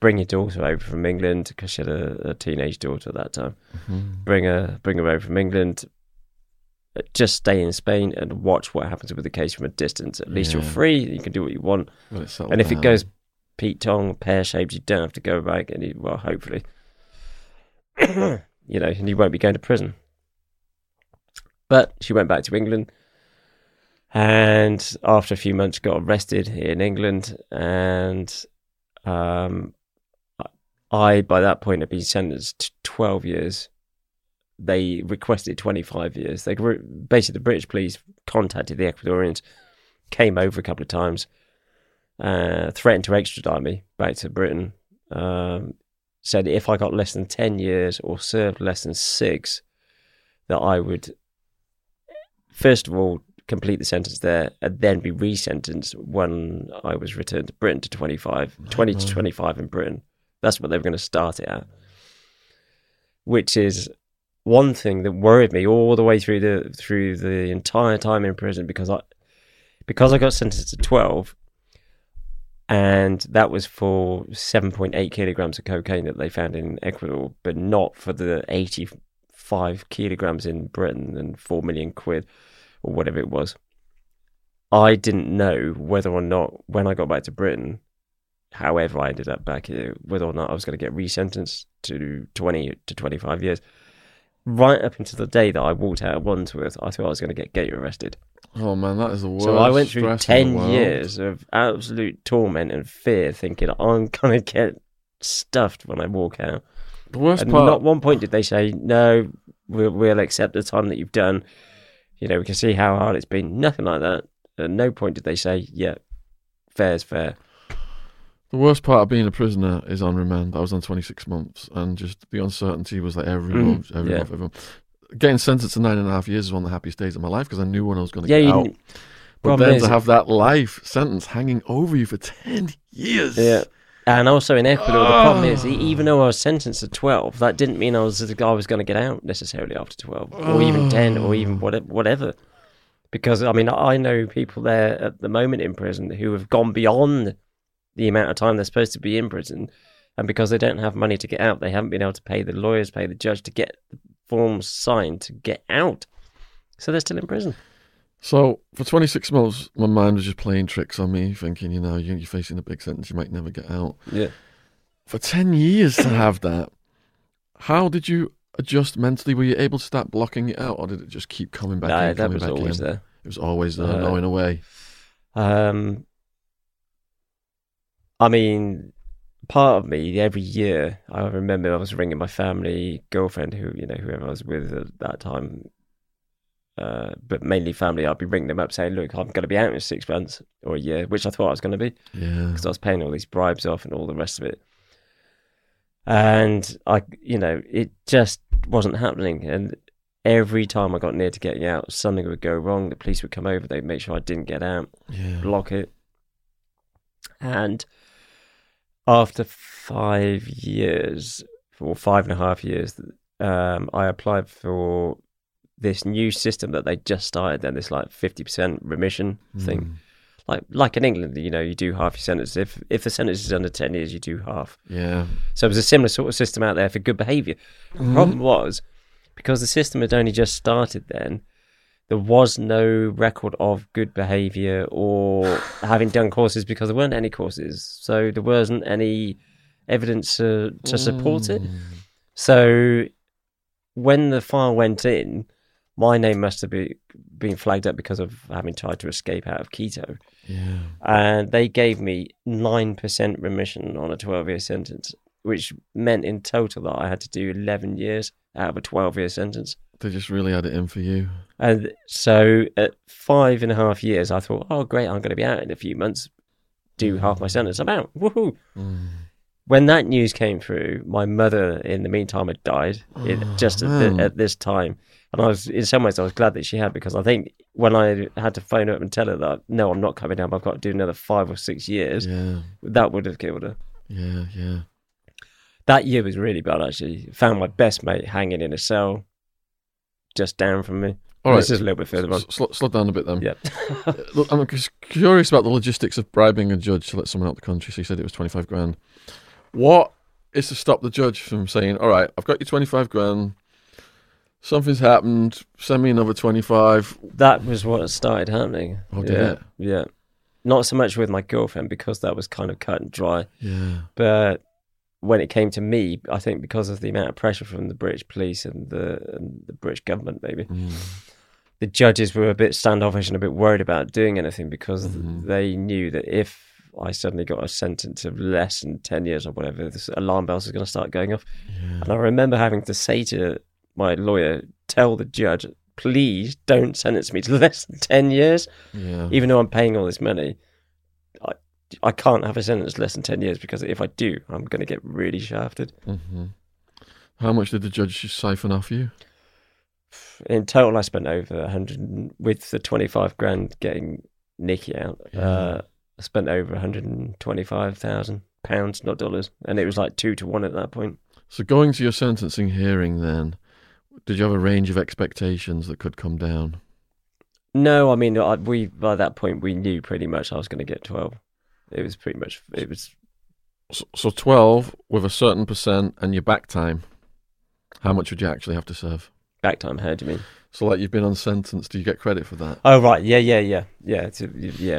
Bring your daughter over from England, because she had a teenage daughter at that time. Bring her over from England. Just stay in Spain and watch what happens with the case from a distance. At least you're free. You can do what you want. And if it goes Pete Tong, pear-shaped, you don't have to go back, and hopefully, and you won't be going to prison. But she went back to England, and after a few months got arrested in England, and I, by that point, had been sentenced to 12 years. They requested 25 years. Basically, the British police contacted the Ecuadorians came over a couple of times, threatened to extradite me back to Britain, said if I got less than 10 years or served less than 6, that I would, first of all, complete the sentence there and then be resentenced when I was returned to Britain to 25, 20 to 25 in Britain. That's what they were going to start it at, which is one thing that worried me all the way through the entire time in prison, because I got sentenced to 12, and that was for 7.8 kilograms of cocaine that they found in Ecuador, but not for the 85 kilograms in Britain and £4 million or whatever it was. I didn't know whether or not, when I got back to Britain, however I ended up back here, whether or not I was going to get resentenced to 20 to 25 years. Right up until the day that I walked out of Wandsworth, I thought I was going to get gate arrested. Oh man, that is the worst. So I went through 10 years of absolute torment and fear, thinking I'm going to get stuffed when I walk out. The worst part. Not one point did they say, no, we'll accept the time that you've done. You know, we can see how hard it's been. Nothing like that. At no point did they say, yeah, fair's fair. The worst part of being a prisoner is on remand. I was on 26 months, and just the uncertainty was like every month. Getting sentenced to 9.5 years is one of the happiest days of my life, because I knew when I was going to get out. But then to have that life sentence hanging over you for 10 years. Yeah. And also in Ecuador, the problem is, even though I was sentenced to 12, that didn't mean I was going to get out necessarily after 12, or even 10, or even whatever. Because, I mean, I know people there at the moment in prison who have gone beyond the amount of time they're supposed to be in prison, and because they don't have money to get out, they haven't been able to pay the lawyers, pay the judge to get the forms signed to get out. So they're still in prison. So, for 26 months, my mind was just playing tricks on me, thinking, you know, you're facing a big sentence, you might never get out. Yeah. For 10 years to have that, how did you adjust mentally? Were you able to start blocking it out, or did it just keep coming back in? That was always there. It was always there, gnawing away. I mean, part of me, every year, I remember I was ringing my family, girlfriend, whoever I was with at that time, but mainly family. I'd be ringing them up saying, look, I'm going to be out in 6 months or a year, which I thought I was going to be, because I was paying all these bribes off and all the rest of it. And I, you know, it just wasn't happening. And every time I got near to getting out, something would go wrong. The police would come over, they'd make sure I didn't get out, block it. And after 5 years, or 5.5 years, I applied for this new system that they just started then, this like 50% remission thing. Like in England, you know, you do half your sentence. If the sentence is under 10 years, you do half. Yeah. So it was a similar sort of system out there for good behaviour. The problem was, because the system had only just started then, there was no record of good behaviour or having done courses, because there weren't any courses. So there wasn't any evidence to support it. So when the file went in, my name must have been flagged up because of having tried to escape out of Quito. Yeah. And they gave me 9% remission on a 12-year sentence, which meant in total that I had to do 11 years out of a 12-year sentence. They just really had it in for you. And so at 5.5 years, I thought, oh, great, I'm going to be out in a few months, do half my sentence, I'm out, woohoo. When that news came through, my mother, in the meantime, had died at this time. And I was, in some ways, I was glad that she had, because I think when I had to phone her up and tell her that, no, I'm not coming down, but I've got to do another 5 or 6 years, that would have killed her. Yeah, yeah. That year was really bad, actually. Found my best mate hanging in a cell just down from me. All right. This is a little bit further on. Slow down a bit then. Yeah. Look, I'm curious about the logistics of bribing a judge to let someone out the country. So you said it was 25 grand. What is to stop the judge from saying, all right, I've got you 25 grand, something's happened, send me another 25? That was what started happening. Oh, did it? Yeah. Not so much with my girlfriend, because that was kind of cut and dry. Yeah. But when it came to me, I think because of the amount of pressure from the British police and the British government, maybe, the judges were a bit standoffish and a bit worried about doing anything, because they knew that if I suddenly got a sentence of less than 10 years or whatever, this alarm bells are going to start going off. Yeah. And I remember having to say to my lawyer, tell the judge please don't sentence me to less than 10 years. Yeah. Even though I'm paying all this money, I can't have a sentence less than 10 years because if I do, I'm going to get really shafted. Mm-hmm. How much did the judge siphon off you? In total, I spent over 100 with the 25 grand getting Nicky out. Yeah. I spent over £125,000, not dollars. And it was like 2 to 1 at that point. So going to your sentencing hearing then, did you have a range of expectations that could come down? No, I mean, we by that point, we knew pretty much I was going to get 12. It was pretty much, it was... So 12 with a certain percent and your back time, how much would you actually have to serve? Back time, how do you mean? So like you've been on sentence, do you get credit for that? Oh, right, yeah, yeah,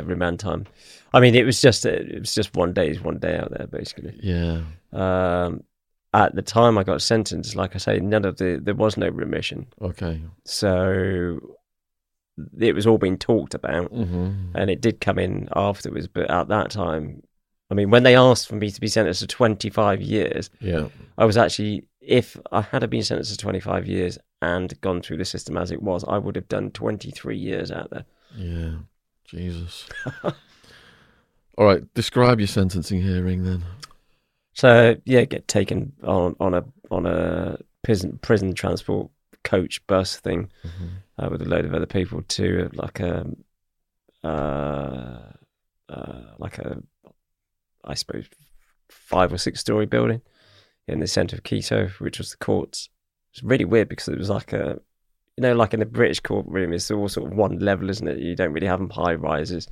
remand time. I mean, it was just 1 day out there, basically. Yeah. At the time I got sentenced, like I say, there was no remission. Okay. So it was all being talked about, mm-hmm. and it did come in afterwards, but at that time, I mean, when they asked for me to be sentenced to 25 years, yeah. I was actually, if I had been sentenced to 25 years and gone through the system as it was, I would have done 23 years out there. Yeah, Jesus. All right, describe your sentencing hearing then. So, yeah, get taken on a prison transport coach bus thing, mm-hmm. With a load of other people to like a, I suppose, 5 or 6 story building in the centre of Quito, which was the courts. It's really weird because it was like a, you know, like in the British courtroom, it's all sort of one level, isn't it? You don't really have them high rises.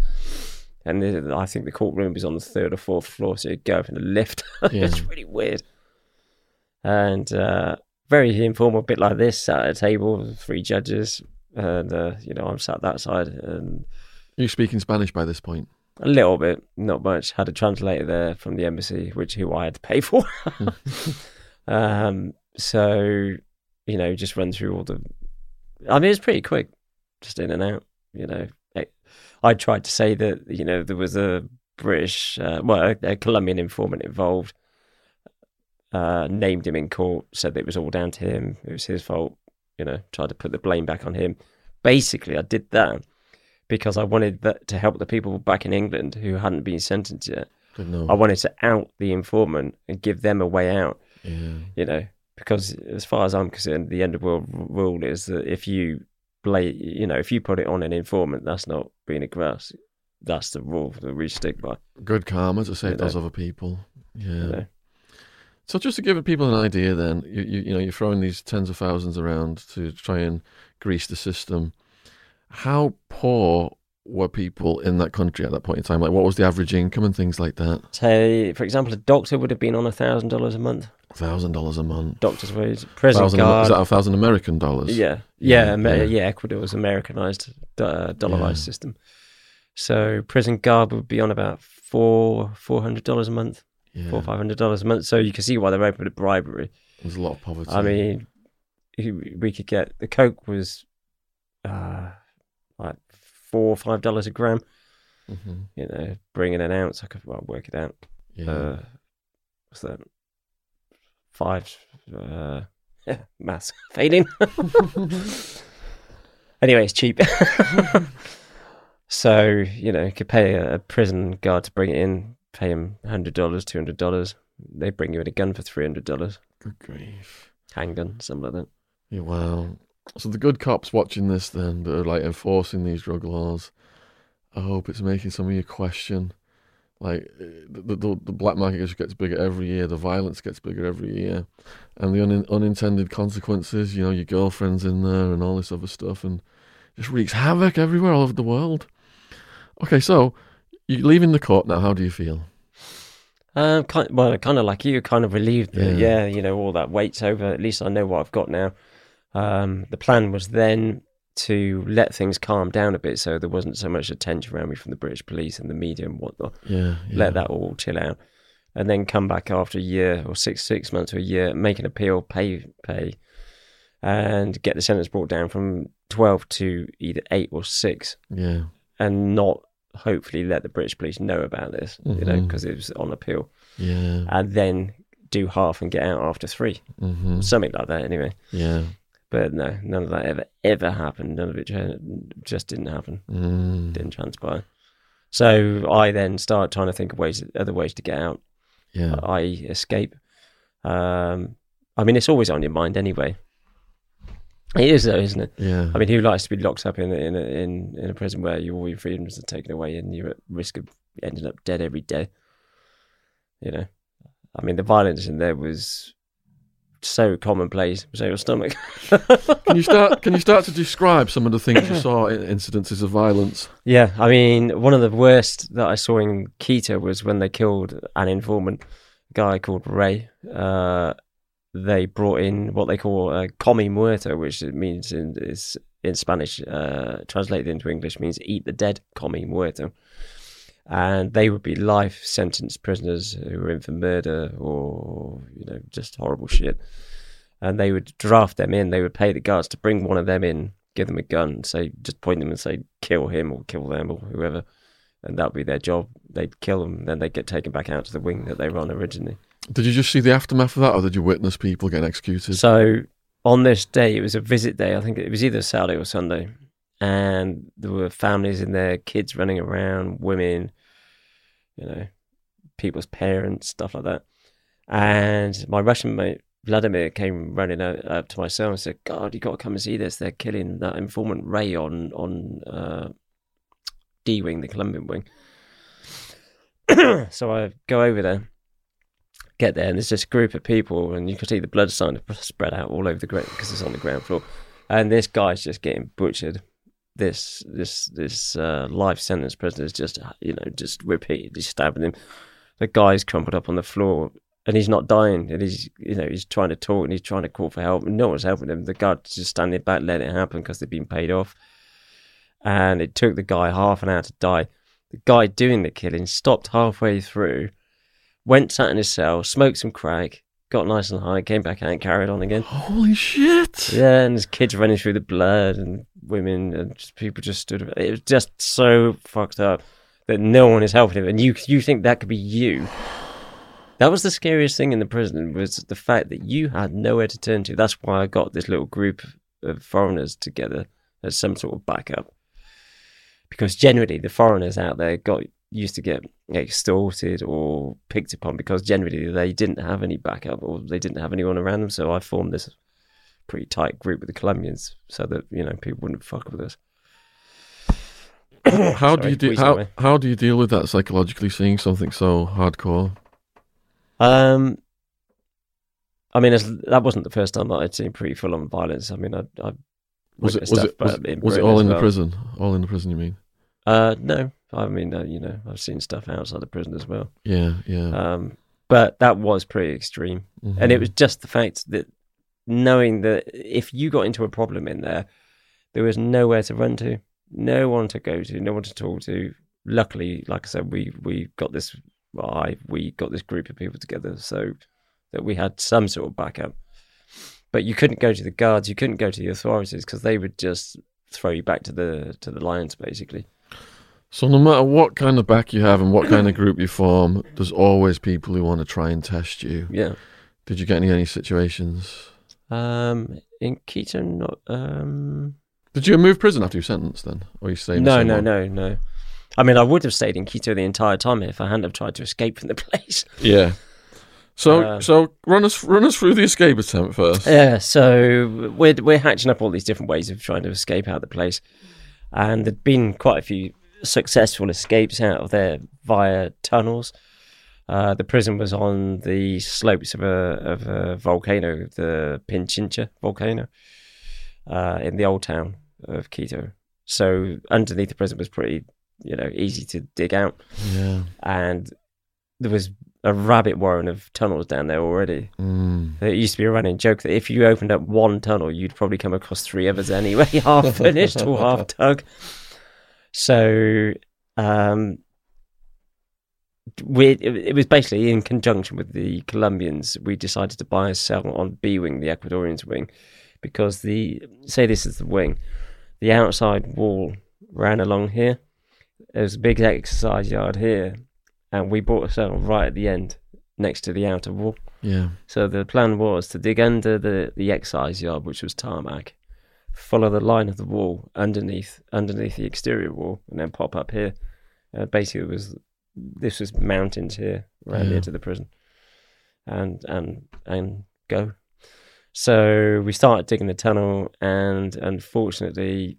And I think the courtroom was on the 3rd or 4th floor, so you'd go up in the lift. Yeah. It's really weird. And very informal, a bit like this, sat at a table with 3 judges. And, you know, I'm sat that side. And you're speaking Spanish by this point? A little bit, not much. Had a translator there from the embassy, who I had to pay for. So, you know, just run through all the... I mean, it was pretty quick, just in and out, you know. I tried to say that, you know, there was a British, a Colombian informant involved, named him in court, said that it was all down to him, it was his fault, you know, tried to put the blame back on him. Basically, I did that because I wanted that to help the people back in England who hadn't been sentenced yet. I wanted to out the informant and give them a way out, yeah. You know, because as far as I'm concerned, the end of world rule is that if you put it on an informant, that's not being aggressive. That's the rule that we stick by. Good karma to say it does other people. Yeah. You know. So just to give people an idea then, you know, you're throwing these tens of thousands around to try and grease the system. How poor were people in that country at that point in time? Like, what was the average income and things like that? Say, for example, a doctor would have been on $1,000 a month. $1,000 a month. Doctor's wage. Prison guard. Is that $1,000 American dollars? Yeah. Yeah, Ecuador was Americanized, dollarized system. So prison guard would be on about $400 a month, $500 a month. So you can see why they're open to bribery. There's a lot of poverty. I mean, we could get, the coke was... like $4 or $5 a gram, mm-hmm. You know, bring in an ounce. I could work it out. Yeah. What's that? 5. Yeah, maths failing. Anyway, it's cheap. So you know, you could pay a prison guard to bring it in. Pay him $100, $200. They bring you in a gun for $300. Good grief! Handgun, something like that. Yeah. Wow. So the good cops watching this then that are like enforcing these drug laws, I hope it's making some of you question. Like the black market just gets bigger every year, the violence gets bigger every year, and the unintended consequences, you know, your girlfriend's in there and all this other stuff, and just wreaks havoc everywhere all over the world. Okay, so you're leaving the court now, how do you feel? Kind of like you, kind of relieved that, yeah, you know, all that weight's over, at least I know what I've got now. The plan was then to let things calm down a bit so there wasn't so much attention around me from the British police and the media and whatnot. Yeah. Let that all chill out. And then come back after a year or six months or a year, make an appeal, pay, and get the sentence brought down from 12 to either 8 or 6. Yeah. And not hopefully let the British police know about this, mm-hmm. You know, because it was on appeal. Yeah. And then do half and get out after 3. Mm-hmm. Something like that anyway. Yeah. But no, none of that ever happened. None of it just didn't happen. Didn't transpire. So I then started trying to think of other ways to get out. Yeah, I escape. I mean, it's always on your mind anyway. It is though, isn't it? Yeah. I mean, who likes to be locked up in a prison where all your freedoms are taken away and you're at risk of ending up dead every day? You know, I mean, the violence in there was so commonplace. So your stomach. Can you start to describe some of the things you saw, incidences of violence? Yeah, I mean, one of the worst that I saw in Quito was when they killed an informant, a guy called Ray. They brought in what they call a comi muerto, which means in Spanish, translated into English, means eat the dead, comi muerto. And they would be life sentence prisoners who were in for murder or, you know, just horrible shit. And they would draft them in. They would pay the guards to bring one of them in, give them a gun, say, just point them and say, kill him or kill them or whoever. And that would be their job. They'd kill them. Then they'd get taken back out to the wing that they were on originally. Did you just see the aftermath of that, or did you witness people getting executed? So on this day, it was a visit day. I think it was either Saturday or Sunday. And there were families in there, kids running around, women, you know, people's parents, stuff like that. And my Russian mate, Vladimir, came running up to myself and said, God, you got to come and see this. They're killing that informant Ray on D-Wing, the Colombian wing. So I go over there. Get there, and there's this group of people, and you can see the blood sign spread out all over the ground because it's on the ground floor. And this guy's just getting butchered. This life sentence prisoner is just repeatedly stabbing him. The guy's crumpled up on the floor, and he's not dying. And he's trying to talk, and he's trying to call for help, and no one's helping him. The guard's just standing back, letting it happen because they've been paid off. And it took the guy half an hour to die. The guy doing the killing stopped halfway through. Went, sat in his cell, smoked some crack, got nice and high, came back out and carried on again. Holy shit! Yeah, and there's kids running through the blood and women and people just stood. It was just so fucked up that no one is helping him. And you think that could be you. That was the scariest thing in the prison, was the fact that you had nowhere to turn to. That's why I got this little group of foreigners together as some sort of backup. Because generally the foreigners out there used to get extorted or picked upon because generally they didn't have any backup or they didn't have anyone around them. So I formed this pretty tight group with the Colombians so that, you know, people wouldn't fuck with us. How do you deal with that psychologically, seeing something so hardcore? I mean, that wasn't the first time that I'd seen pretty full-on violence. I mean, I was it all in the prison? All in the prison, you mean? No. I mean, you know, I've seen stuff outside the prison as well. Yeah, yeah. But that was pretty extreme. Mm-hmm. And it was just the fact that knowing that if you got into a problem in there, there was nowhere to run to, no one to go to, no one to talk to. Luckily, like I said, we got this group of people together so that we had some sort of backup. But you couldn't go to the guards, you couldn't go to the authorities because they would just throw you back to the lions, basically. So no matter what kind of back you have and what kind of group you form, there's always people who want to try and test you. Yeah. Did you get any situations? In Quito, not... Did you move prison after your sentence then? Or you stayed in the same one? No. I mean, I would have stayed in Quito the entire time if I hadn't have tried to escape from the place. Yeah. So run us through the escape attempt first. Yeah, so we're hatching up all these different ways of trying to escape out of the place. And there'd been quite a few successful escapes out of there via tunnels. The prison was on the slopes of a volcano, the Pichincha volcano, in the old town of Quito. So underneath the prison was pretty, you know, easy to dig out. Yeah. And there was a rabbit warren of tunnels down there already. Mm. It used to be a running joke that if you opened up one tunnel, you'd probably come across three others anyway, half finished or half dug. So it was basically in conjunction with the Colombians, we decided to buy a cell on B wing, the Ecuadorians wing, because this is the wing, the outside wall ran along here. There's a big exercise yard here, and we bought a cell right at the end next to the outer wall. Yeah. So the plan was to dig under the excise yard, which was tarmac, follow the line of the wall underneath the exterior wall, and then pop up here. Basically, this was mountains here, around here to the prison, and go. So we started digging the tunnel, and unfortunately,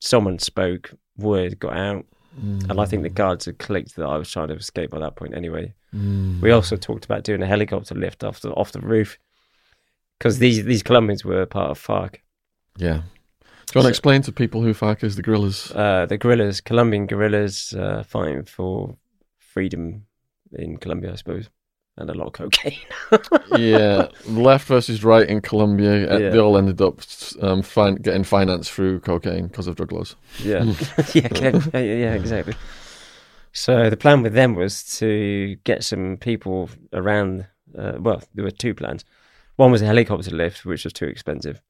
someone spoke. Word got out, and I think the guards had clicked that I was trying to escape by that point. Anyway, we also talked about doing a helicopter lift off the roof, because these Colombians were part of FARC. Yeah. Do you want to explain to people who FARC is, the guerrillas? The guerrillas, Colombian guerrillas, fighting for freedom in Colombia, I suppose, and a lot of cocaine. Yeah, left versus right in Colombia. Yeah. They all ended up getting financed through cocaine because of drug laws. Yeah, yeah, exactly. So the plan with them was to get some people around. Well, there were two plans. One was a helicopter lift, which was too expensive.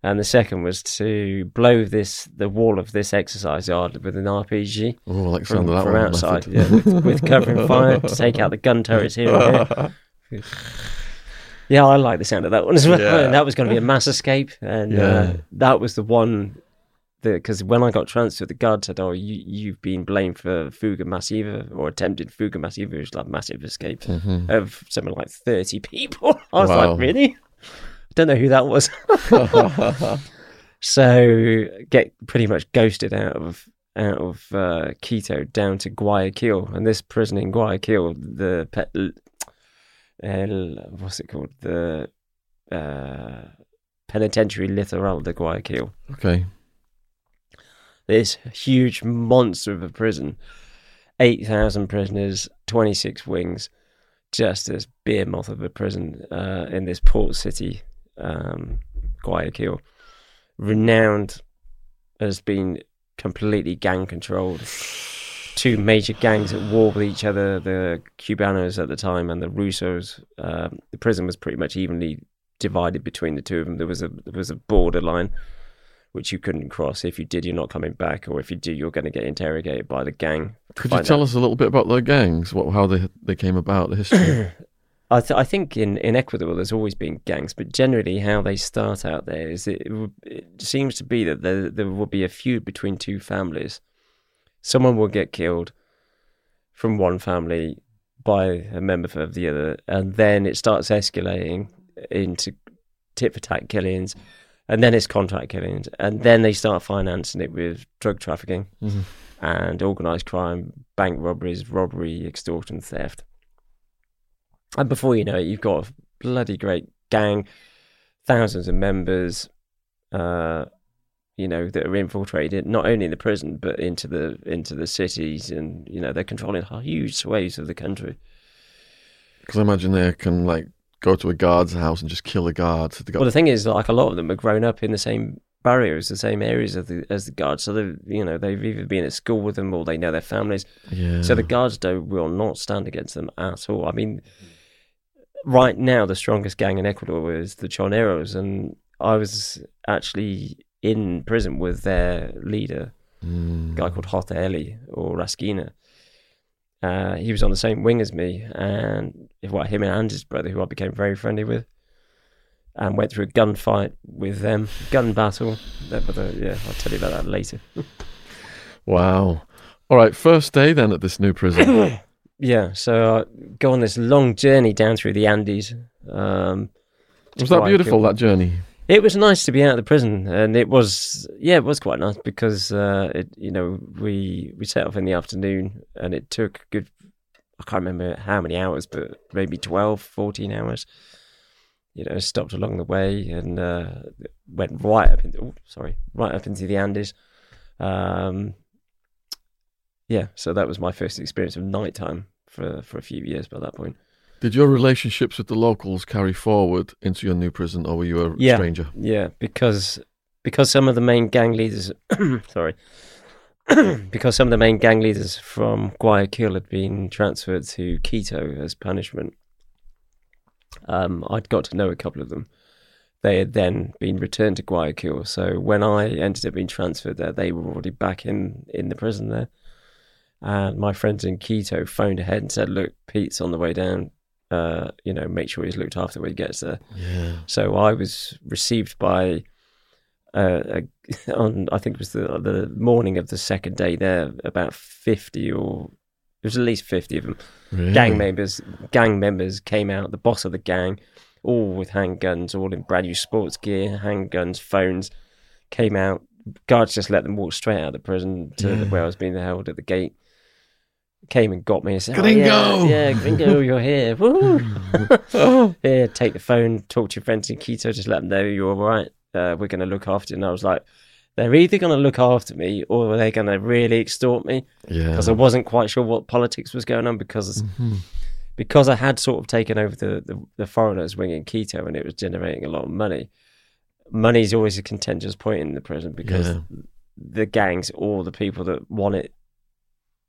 And the second was to blow the wall of this exercise yard with an RPG from outside, with covering fire, to take out the gun turrets here and here. Yeah, I like the sound of that one as well. Yeah. And that was going to be a mass escape, and that was the one, because when I got transferred, the guard said, "Oh, you've been blamed for fuga massiva, or attempted fuga massiva, which is like massive escape of something like 30 people." I was like, "Really? Don't know who that was." So get pretty much ghosted out of Quito down to Guayaquil, and this prison in Guayaquil, the Penitentiary Litoral de Guayaquil. Okay. This huge monster of a prison, 8,000 prisoners, 26 wings, just this beer moth of a prison in this port city. Guayaquil, renowned as being completely gang controlled. Two major gangs at war with each other, the Cubanos at the time and the Russos. The prison was pretty much evenly divided between the two of them. There was a borderline which you couldn't cross. If you did, you're not coming back, or if you do, you're going to get interrogated by the gang. Could you tell us a little bit about their gangs, how they came about, the history? I think in Ecuador there's always been gangs, but generally how they start out there is it seems to be that there will be a feud between two families. Someone will get killed from one family by a member of the other, and then it starts escalating into tit-for-tat killings, and then it's contract killings, and then they start financing it with drug trafficking and organised crime, bank robberies, robbery, extortion, theft. And before you know it, you've got a bloody great gang, thousands of members, that are infiltrated not only in the prison but into the cities, and they're controlling huge swathes of the country. Because I imagine they can go to a guard's house and just kill the guards. Well, the thing is, a lot of them are grown up in the same barriers, the same areas as the guards. So they've either been at school with them or they know their families. Yeah. So the guards will not stand against them at all. I mean, right now, the strongest gang in Ecuador is the Choneros, and I was actually in prison with their leader, a guy called Hot Eli, or Rasquina. He was on the same wing as me, and him and his brother, who I became very friendly with, and went through a gunfight with them, gun battle. Yeah, I'll tell you about that later. Wow. All right, first day then at this new prison. Yeah, so I go on this long journey down through the Andes. Was that beautiful, that journey? It was nice to be out of the prison, and it was quite nice, because we set off in the afternoon, and it took I can't remember how many hours, but maybe 12, 14 hours. Stopped along the way, and went right up into the Andes. So that was my first experience of nighttime for a few years by that point. Did your relationships with the locals carry forward into your new prison, or were you a stranger? Yeah, because some of the main gang leaders, because some of the main gang leaders from Guayaquil had been transferred to Quito as punishment. I'd got to know a couple of them. They had then been returned to Guayaquil, so when I ended up being transferred there, they were already back in the prison there. And my friends in Quito phoned ahead and said, "Look, Pete's on the way down. you know, make sure he's looked after when he gets there. Yeah. So I was received by, on I think it was the morning of the second day there, about 50 or it was at least 50 of them. Really? Gang members came out, the boss of the gang, all with handguns, all in brand new sports gear, handguns, phones, came out. Guards just let them walk straight out of the prison to where I was being held at the gate. Came and got me and said, "Gringo, oh, yeah, Gringo, you're here. Woo! Here, take the phone, talk to your friends in Quito, just let them know you're all right. We're going to look after you." And I was like, they're either going to look after me or they're going to really extort me, because I wasn't quite sure what politics was going on, because I had sort of taken over the foreigners wing in Quito, and it was generating a lot of money. Money's always a contentious point in the prison, because the gangs or the people that want it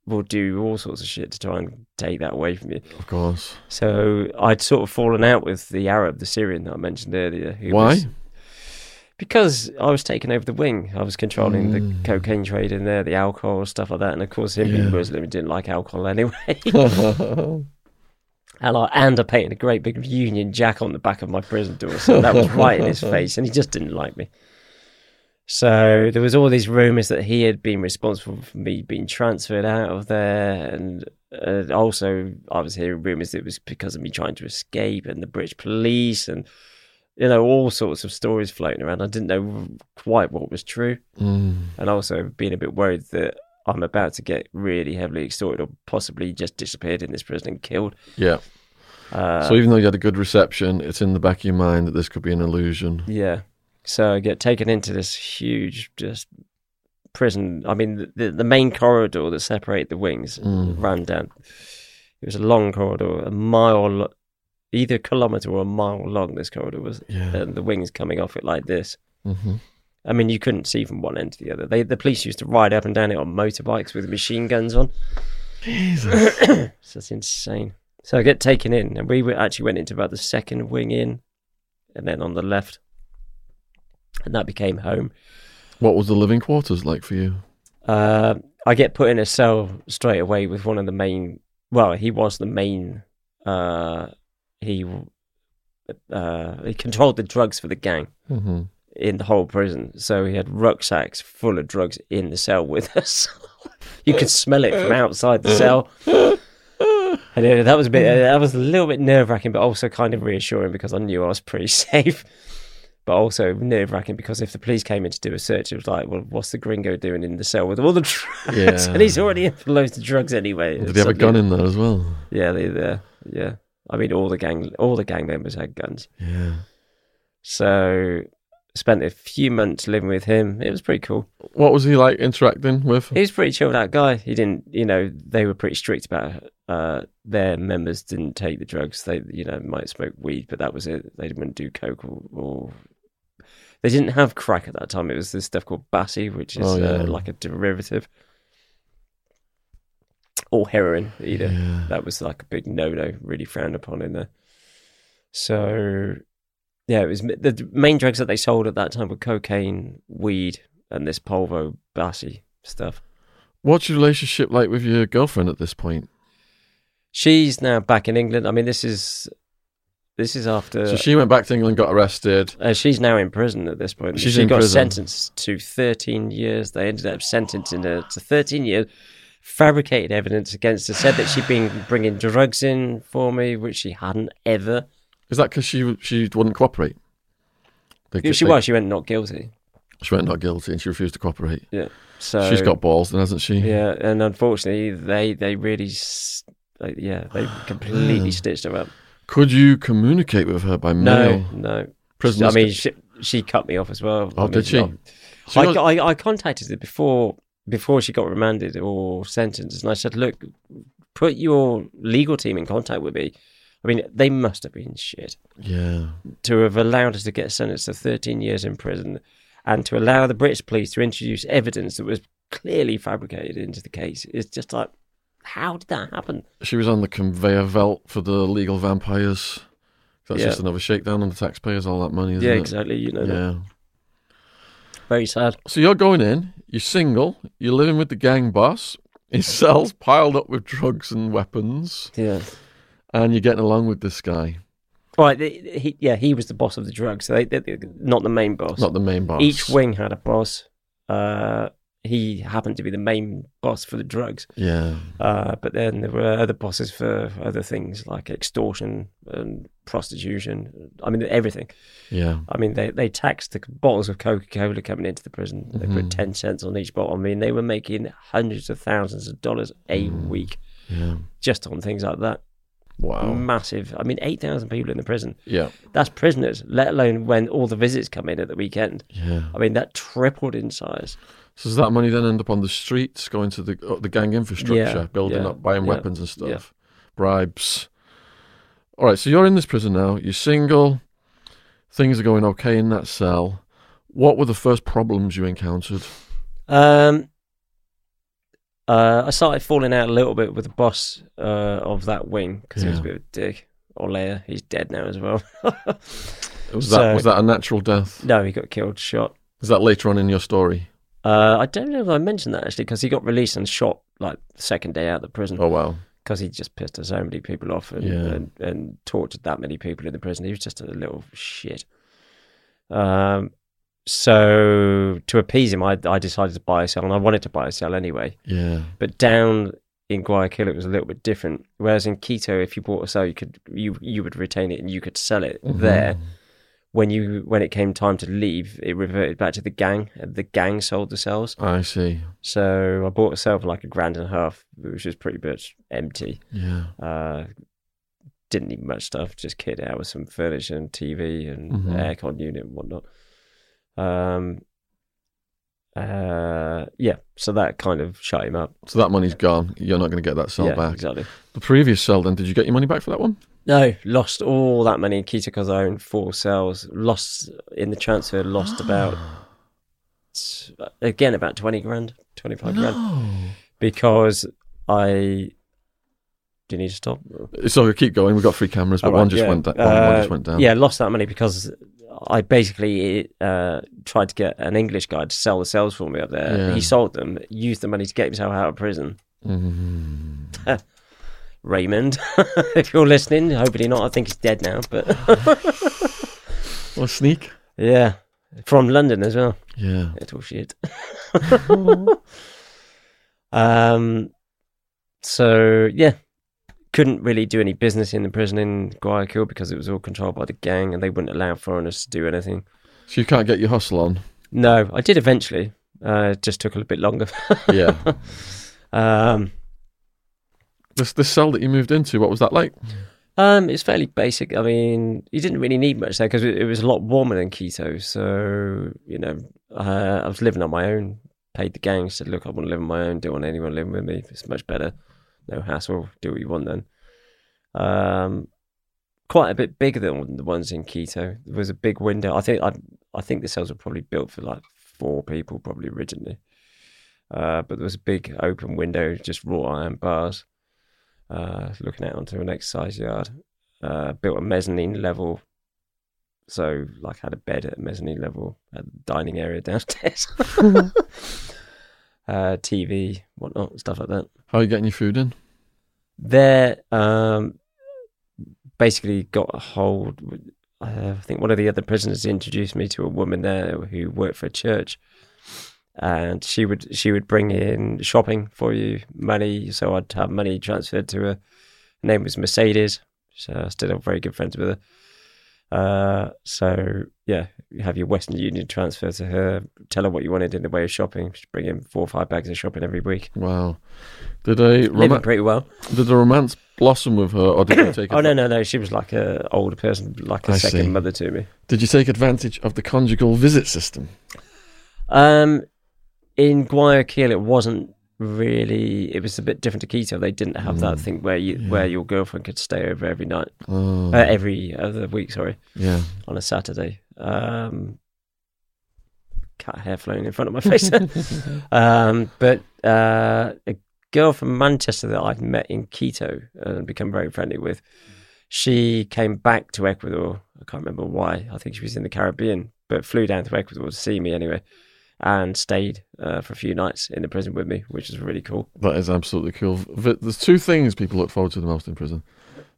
will do all sorts of shit to try and take that away from you. Of course. So I'd sort of fallen out with the Arab, the Syrian that I mentioned earlier. Because I was taking over the wing. I was controlling the cocaine trade in there, the alcohol, stuff like that. And of course, him being Muslim, he didn't like alcohol anyway. And I painted a great big Union Jack on the back of my prison door, so that was right in his face, and he just didn't like me. So there was all these rumours that he had been responsible for me being transferred out of there, and also I was hearing rumours that it was because of me trying to escape, and the British police, and you know, all sorts of stories floating around. I didn't know quite what was true, and also being a bit worried that I'm about to get really heavily extorted or possibly just disappeared in this prison and killed. Yeah. So even though you had a good reception, it's in the back of your mind that this could be an illusion. Yeah. So I get taken into this huge just prison. I mean, the main corridor that separated the wings ran down. It was a long corridor, either a kilometre or a mile long, this corridor was. Yeah. And the wings coming off it like this. Mm-hmm. I mean, you couldn't see from one end to the other. The police used to ride up and down it on motorbikes with machine guns on. Jesus. So that's insane. So I get taken in, and we actually went into about the second wing in, and then on the left, and that became home. What was the living quarters like for you? I get put in a cell straight away with one of the main... Well, he was the main... he controlled the drugs for the gang. Mm-hmm. In the whole prison, so he had rucksacks full of drugs in the cell with us. You could smell it from outside the cell, and that was a little bit nerve-wracking, but also kind of reassuring because I knew I was pretty safe. But also nerve-wracking because if the police came in to do a search, it was like, well, what's the Gringo doing in the cell with all the drugs? And he's already in for loads of drugs anyway. Well, did he have a gun in there as well? Yeah, they there. Yeah, I mean, all the gang members had guns. Yeah, so. Spent a few months living with him. It was pretty cool. What was he like interacting with? He was a pretty chilled out guy. He didn't, you know, they were pretty strict about their members didn't take the drugs. They, you know, might smoke weed, but that was it. They didn't do coke or they didn't have crack at that time. It was this stuff called Bassi, which is like a derivative. Or heroin, either. Yeah. That was like a big no-no, really frowned upon in there. So... Yeah, it was the main drugs that they sold at that time were cocaine, weed, and this polvo bassi stuff. What's your relationship like with your girlfriend at this point? She's now back in England. I mean, this is after. So she went back to England, got arrested. She's now in prison at this point. She got sentenced to 13 years. They ended up sentencing her to 13 years. Fabricated evidence against her. Said that she'd been bringing drugs in for me, which she hadn't ever. Is that because she wouldn't cooperate? She went not guilty. She went not guilty and she refused to cooperate. Yeah. So she's got balls then, hasn't she? Yeah, and unfortunately they really they completely stitched her up. Could you communicate with her by mail? No. Prisoners she cut me off as well. Oh, did she? I contacted her before she got remanded or sentenced, and I said, "Look, put your legal team in contact with me." I mean, they must have been shit. Yeah. To have allowed us to get sentenced to 13 years in prison and to allow the British police to introduce evidence that was clearly fabricated into the case. It's just like, how did that happen? She was on the conveyor belt for the legal vampires. That's just another shakedown on the taxpayers, all that money, isn't it? Yeah, exactly. You know that. Very sad. So you're going in, you're single, you're living with the gang boss, his cells piled up with drugs and weapons. Yeah. and you're getting along with this guy. Right, he was the boss of the drugs. So not the main boss. Not the main boss. Each wing had a boss. He happened to be the main boss for the drugs. Yeah. But then there were other bosses for other things like extortion and prostitution. I mean, everything. Yeah. I mean, they taxed the bottles of Coca-Cola coming into the prison. They put 10 cents on each bottle. I mean, they were making hundreds of thousands of dollars a week. Yeah. Just on things like that. Wow. Massive. I mean, 8,000 people in the prison. Yeah. That's prisoners, let alone when all the visits come in at the weekend. Yeah. I mean, that tripled in size. So does that money then end up on the streets, going to the gang infrastructure, building up, buying weapons and stuff, bribes. All right, so you're in this prison now. You're single. Things are going okay in that cell. What were the first problems you encountered? I started falling out a little bit with the boss of that wing because he was a bit of a dick. Olea, he's dead now as well. Was that a natural death? No, he got killed, shot. Is that later on in your story? I don't know if I mentioned that actually because he got released and shot like the second day out of the prison. Oh, wow. Because he just pissed so many people off and tortured that many people in the prison. He was just a little shit. So to appease him, I decided to buy a cell, and I wanted to buy a cell anyway. Yeah. But down in Guayaquil, it was a little bit different. Whereas in Quito, if you bought a cell, you would retain it and you could sell it there. When it came time to leave, it reverted back to the gang. The gang sold the cells. I see. So I bought a cell for like $1,500, which was pretty much empty. Yeah. Didn't need much stuff. Just kitted out with some furniture and TV and aircon unit and whatnot. So that kind of shut him up. So that money's gone. You're not going to get that cell back. Exactly. The previous cell, then, did you get your money back for that one? No, lost all that money in Quito because I owned 4 cells. Lost in the transfer, about 20 grand, 25 grand. Because I... Do you need to stop? So we keep going. We've got 3 cameras, but one just went down. Yeah, lost that money because... I basically tried to get an English guy to sell the cells for me up there. Yeah. He sold them, used the money to get himself out of prison. Mm. Raymond, if you're listening, hopefully not. I think he's dead now. But what a sneak. Yeah. From London as well. Yeah. Little shit. Couldn't really do any business in the prison in Guayaquil because it was all controlled by the gang and they wouldn't allow foreigners to do anything. So you can't get your hustle on? No, I did eventually. It just took a little bit longer. Yeah. This cell that you moved into, what was that like? It's fairly basic. I mean, you didn't really need much there because it was a lot warmer than Quito. So, I was living on my own, paid the gang, said, look, I want to live on my own, don't want anyone living with me. It's much better. No hassle, do what you want then. Quite a bit bigger than the ones in Quito. There was a big window. I think the cells were probably built for like 4 people probably originally. But there was a big open window, just wrought iron bars, looking out onto an exercise yard. Built a mezzanine level. So like had a bed at a mezzanine level, had a dining area downstairs. TV, whatnot, stuff like that. How are you getting your food in? There, basically got a hold. I think one of the other prisoners introduced me to a woman there who worked for a church, and she would bring in shopping for you, money. So I'd have money transferred to her. Her name was Mercedes. So I still have very good friends with her. You have your Western Union transfer to her, tell her what you wanted in the way of shopping. She'd bring in 4 or 5 bags of shopping every week. Wow. Did a living pretty well. Did a romance blossom with her, or did you take No. She was like an older person, like a second mother to me. Did you take advantage of the conjugal visit system? In Guayaquil, it wasn't really, it was a bit different to Quito. They didn't have that thing where your girlfriend could stay over every night. Every other week, sorry. Yeah. On a Saturday. Cat hair flowing in front of my face. But a girl from Manchester that I'd met in Quito and become very friendly with, she came back to Ecuador. I can't remember why. I think she was in the Caribbean, but flew down to Ecuador to see me anyway, and stayed for a few nights in the prison with me, which is really cool. That is absolutely cool. There's 2 things people look forward to the most in prison.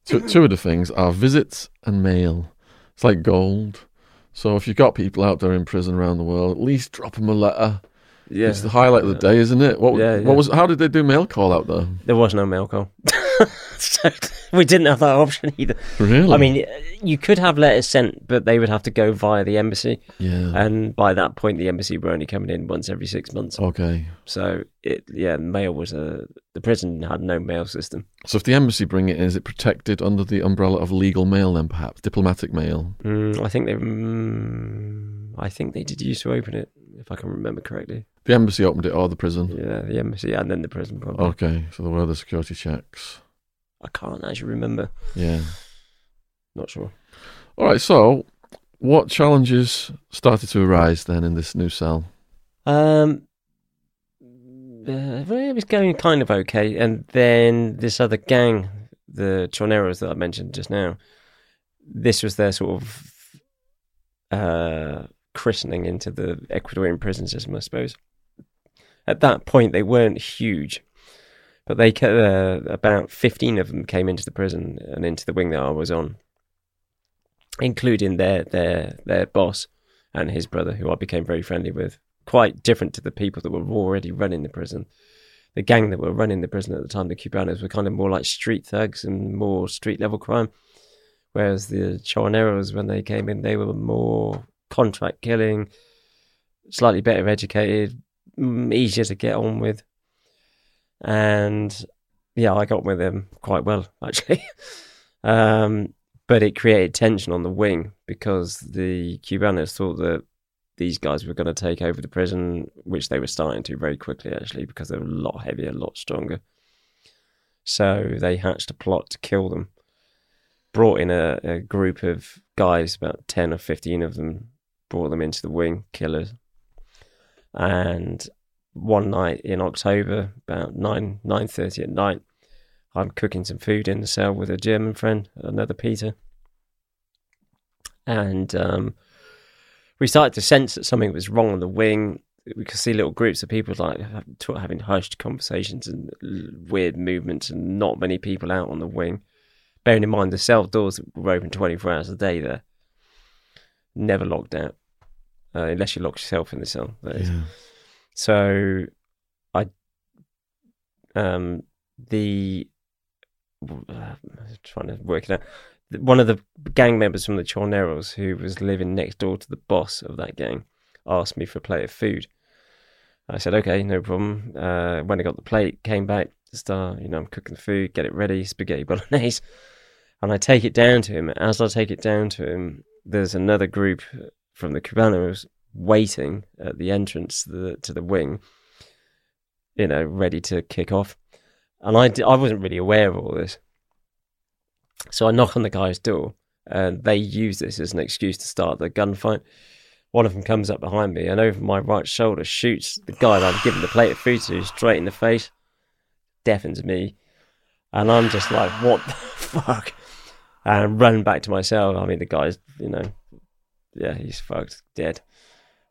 Two of the things are visits and mail. It's like gold. So if you've got people out there in prison around the world, at least drop them a letter. Yeah. It's the highlight of the day, isn't it? What was? How did they do mail call out there? There was no mail call. We didn't have that option either. Really? I mean, you could have letters sent, but they would have to go via the embassy. Yeah. And by that point, the embassy were only coming in once every 6 months. Okay. So, mail was the prison had no mail system. So if the embassy bring it in, is it protected under the umbrella of legal mail then, perhaps? Diplomatic mail? I think they did used to open it, if I can remember correctly. The embassy opened it or the prison? Yeah, the embassy and then the prison probably. Okay, so there were the security checks. I can't actually remember. Yeah. Not sure. All right, so what challenges started to arise then in this new cell? It was going kind of okay. And then this other gang, the Choneros that I mentioned just now, this was their sort of christening into the Ecuadorian prison system, I suppose. At that point, they weren't huge. But they about 15 of them came into the prison and into the wing that I was on, including their boss and his brother, who I became very friendly with. Quite different to the people that were already running the prison. The gang that were running the prison at the time, the Cubanos, were kind of more like street thugs and more street-level crime, whereas the Choneros, when they came in, they were more contract killing, slightly better educated, easier to get on with. And yeah, I got with them quite well, actually. But it created tension on the wing because the Cubanos thought that these guys were going to take over the prison, which they were starting to very quickly, actually, because they were a lot heavier, a lot stronger. So they hatched a plot to kill them. Brought in a group of guys, about 10 or 15 of them, brought them into the wing, killers. And one night in October, about 9:30 at night, I'm cooking some food in the cell with a German friend, another Peter. And we started to sense that something was wrong on the wing. We could see little groups of people like having hushed conversations and weird movements and not many people out on the wing. Bearing in mind the cell doors were open 24 hours a day there. Never locked out. Unless you locked yourself in the cell, that is. Yeah. So I trying to work it out. One of the gang members from the Choneros, who was living next door to the boss of that gang, asked me for a plate of food. I said, okay, no problem. When I got the plate, came back, I'm cooking the food, get it ready, spaghetti bolognese. And I take it down to him. As I take it down to him, there's another group from the Cubanos waiting at the entrance to the wing, ready to kick off. And I wasn't really aware of all this. So I knock on the guy's door, and they use this as an excuse to start the gunfight. One of them comes up behind me and over my right shoulder shoots the guy that I've given the plate of food to straight in the face, deafens me, and I'm just like, what the fuck? And I run back to my cell. I mean, the guy's, he's fucked, dead.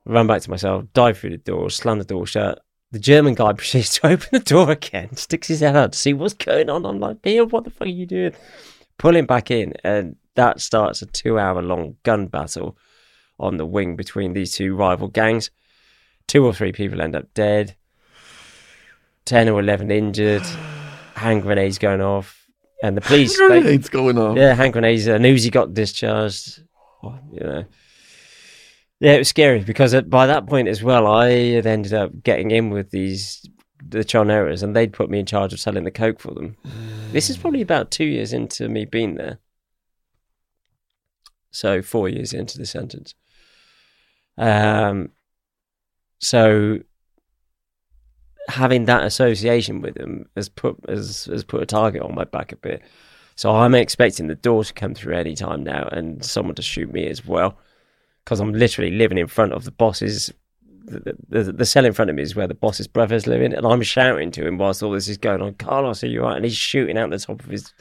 Run back to myself, dive through the door, slam the door shut. The German guy proceeds to open the door again, sticks his head out to see what's going on. I'm like, Peter, what the fuck are you doing? Pull him back in, and that starts a 2-hour-long gun battle on the wing between these two rival gangs. 2 or 3 people end up dead, 10 or 11 injured, hand grenades going off, and the police... grenades going off. Yeah, hand grenades, and Uzi got discharged, Yeah, it was scary because by that point as well, I had ended up getting in with the Choneros, and they'd put me in charge of selling the coke for them. This is probably about 2 years into me being there. So 4 years into the sentence. So having that association with them has put a target on my back a bit. So I'm expecting the door to come through any time now and someone to shoot me as well. Because I'm literally living in front of the bosses. The cell in front of me is where the boss's brother's living, and I'm shouting to him whilst all this is going on, Carlos, are you all right? And he's shooting out the top of his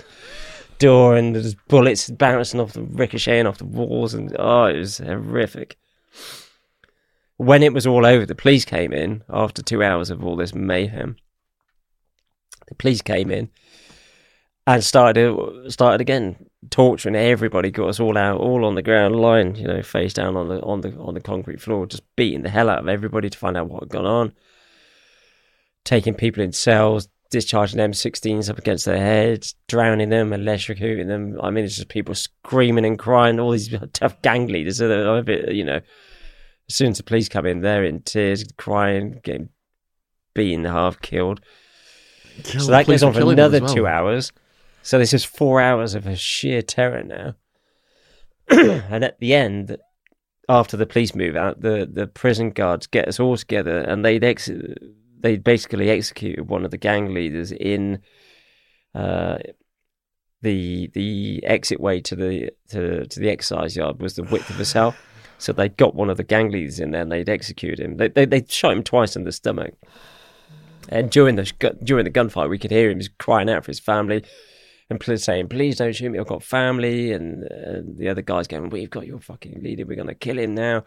door, and there's bullets bouncing off and ricocheting off the walls, and it was horrific. When it was all over, the police came in after 2 hours of all this mayhem. The police came in, and started again torturing everybody. Got us all out, all on the ground, lying, you know, face down on the concrete floor, just beating the hell out of everybody to find out what had gone on. Taking people in cells, discharging M16s up against their heads, drowning them, electrocuting them. I mean, it's just people screaming and crying. All these tough gang leaders, you know. As soon as the police come in, they're in tears, crying, getting beaten, half killed. So that goes on for another 2 hours. So this is 4 hours of a sheer terror now. And at the end, after the police move out, the prison guards get us all together, and they basically executed one of the gang leaders in the exit way to the exercise yard was the width of a cell. So they got one of the gang leaders in there and they'd execute him. They shot him twice in the stomach. And during the gunfight, we could hear him crying out for his family and saying, "Please don't shoot me, I've got family." And the other guy's going, "We've got your fucking leader, we're going to kill him now."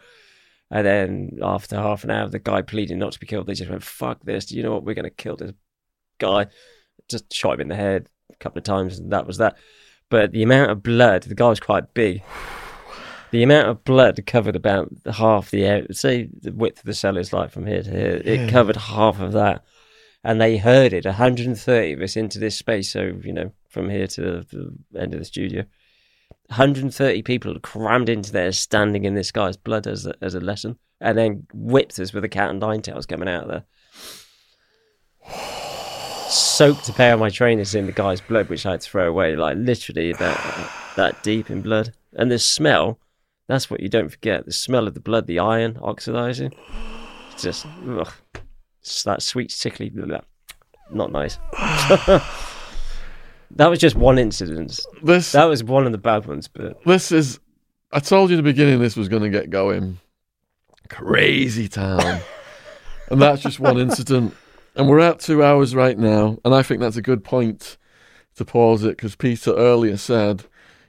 And then after half an hour, the guy pleading not to be killed, they just went, "Fuck this, you know what, we're going to kill this guy." Just shot him in the head a couple of times and that was that. But the amount of blood, the guy was quite big. The amount of blood covered about half the air. Say the width of the cell is like from here to here. It covered half of that. And they herded 130 of us into this space. So, you know, from here to the end of the studio. 130 people crammed into there, standing in this guy's blood as a lesson, and then whipped us with a cat and nine tails coming out of there. Soaked a pair of my trainers in the guy's blood, which I had to throw away, like literally that deep in blood. And the smell, that's what you don't forget, the smell of the blood, the iron oxidizing. It's just, ugh, it's that sweet, sickly, not nice. That was just one incident. That was one of the bad ones. But I told you at the beginning this was going to get going. Crazy town. And that's just one incident. And we're at 2 hours right now. And I think that's a good point to pause it, because Peter earlier said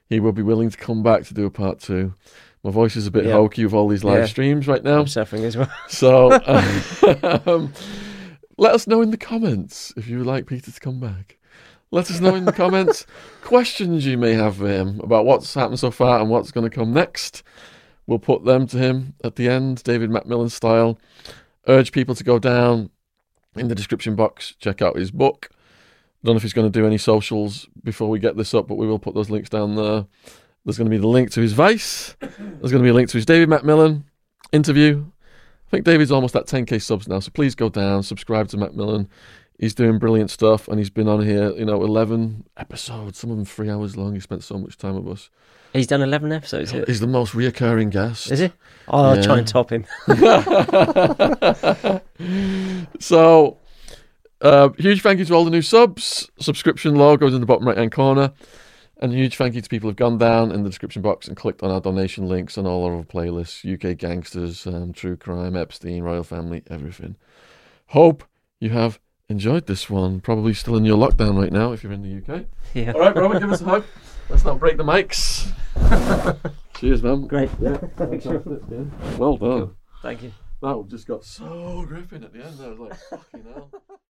he would be willing to come back to do a part two. My voice is a bit hokey with all these live streams right now. I'm suffering as well. So let us know in the comments if you would like Peter to come back. Let us know in the comments questions you may have for him about what's happened so far and what's going to come next. We'll put them to him at the end, David MacMillan style. Urge people to go down in the description box, check out his book. Don't know if he's going to do any socials before we get this up, but we will put those links down there. There's going to be the link to his Vice. There's going to be a link to his David MacMillan interview. I think David's almost at 10k subs now, so please go down, subscribe to MacMillan. He's doing brilliant stuff, and he's been on here, you know, 11 episodes, some of them 3 hours long. He spent so much time with us. He's done 11 episodes, is it? He's the most reoccurring guest. Is he? Oh, yeah. I'll try and top him. So, huge thank you to all the new subs. Subscription logo is in the bottom right-hand corner. And huge thank you to people who've gone down in the description box and clicked on our donation links and all our other playlists, UK Gangsters, True Crime, Epstein, Royal Family, everything. Hope you have enjoyed this one. Probably still in your lockdown right now if you're in the UK. Yeah. All right, Robert, give us a hug. Let's not break the mics. Cheers, man. Great. Yeah. Well done. Cool. Thank you. That just got so gripping at the end. I was like, fucking hell.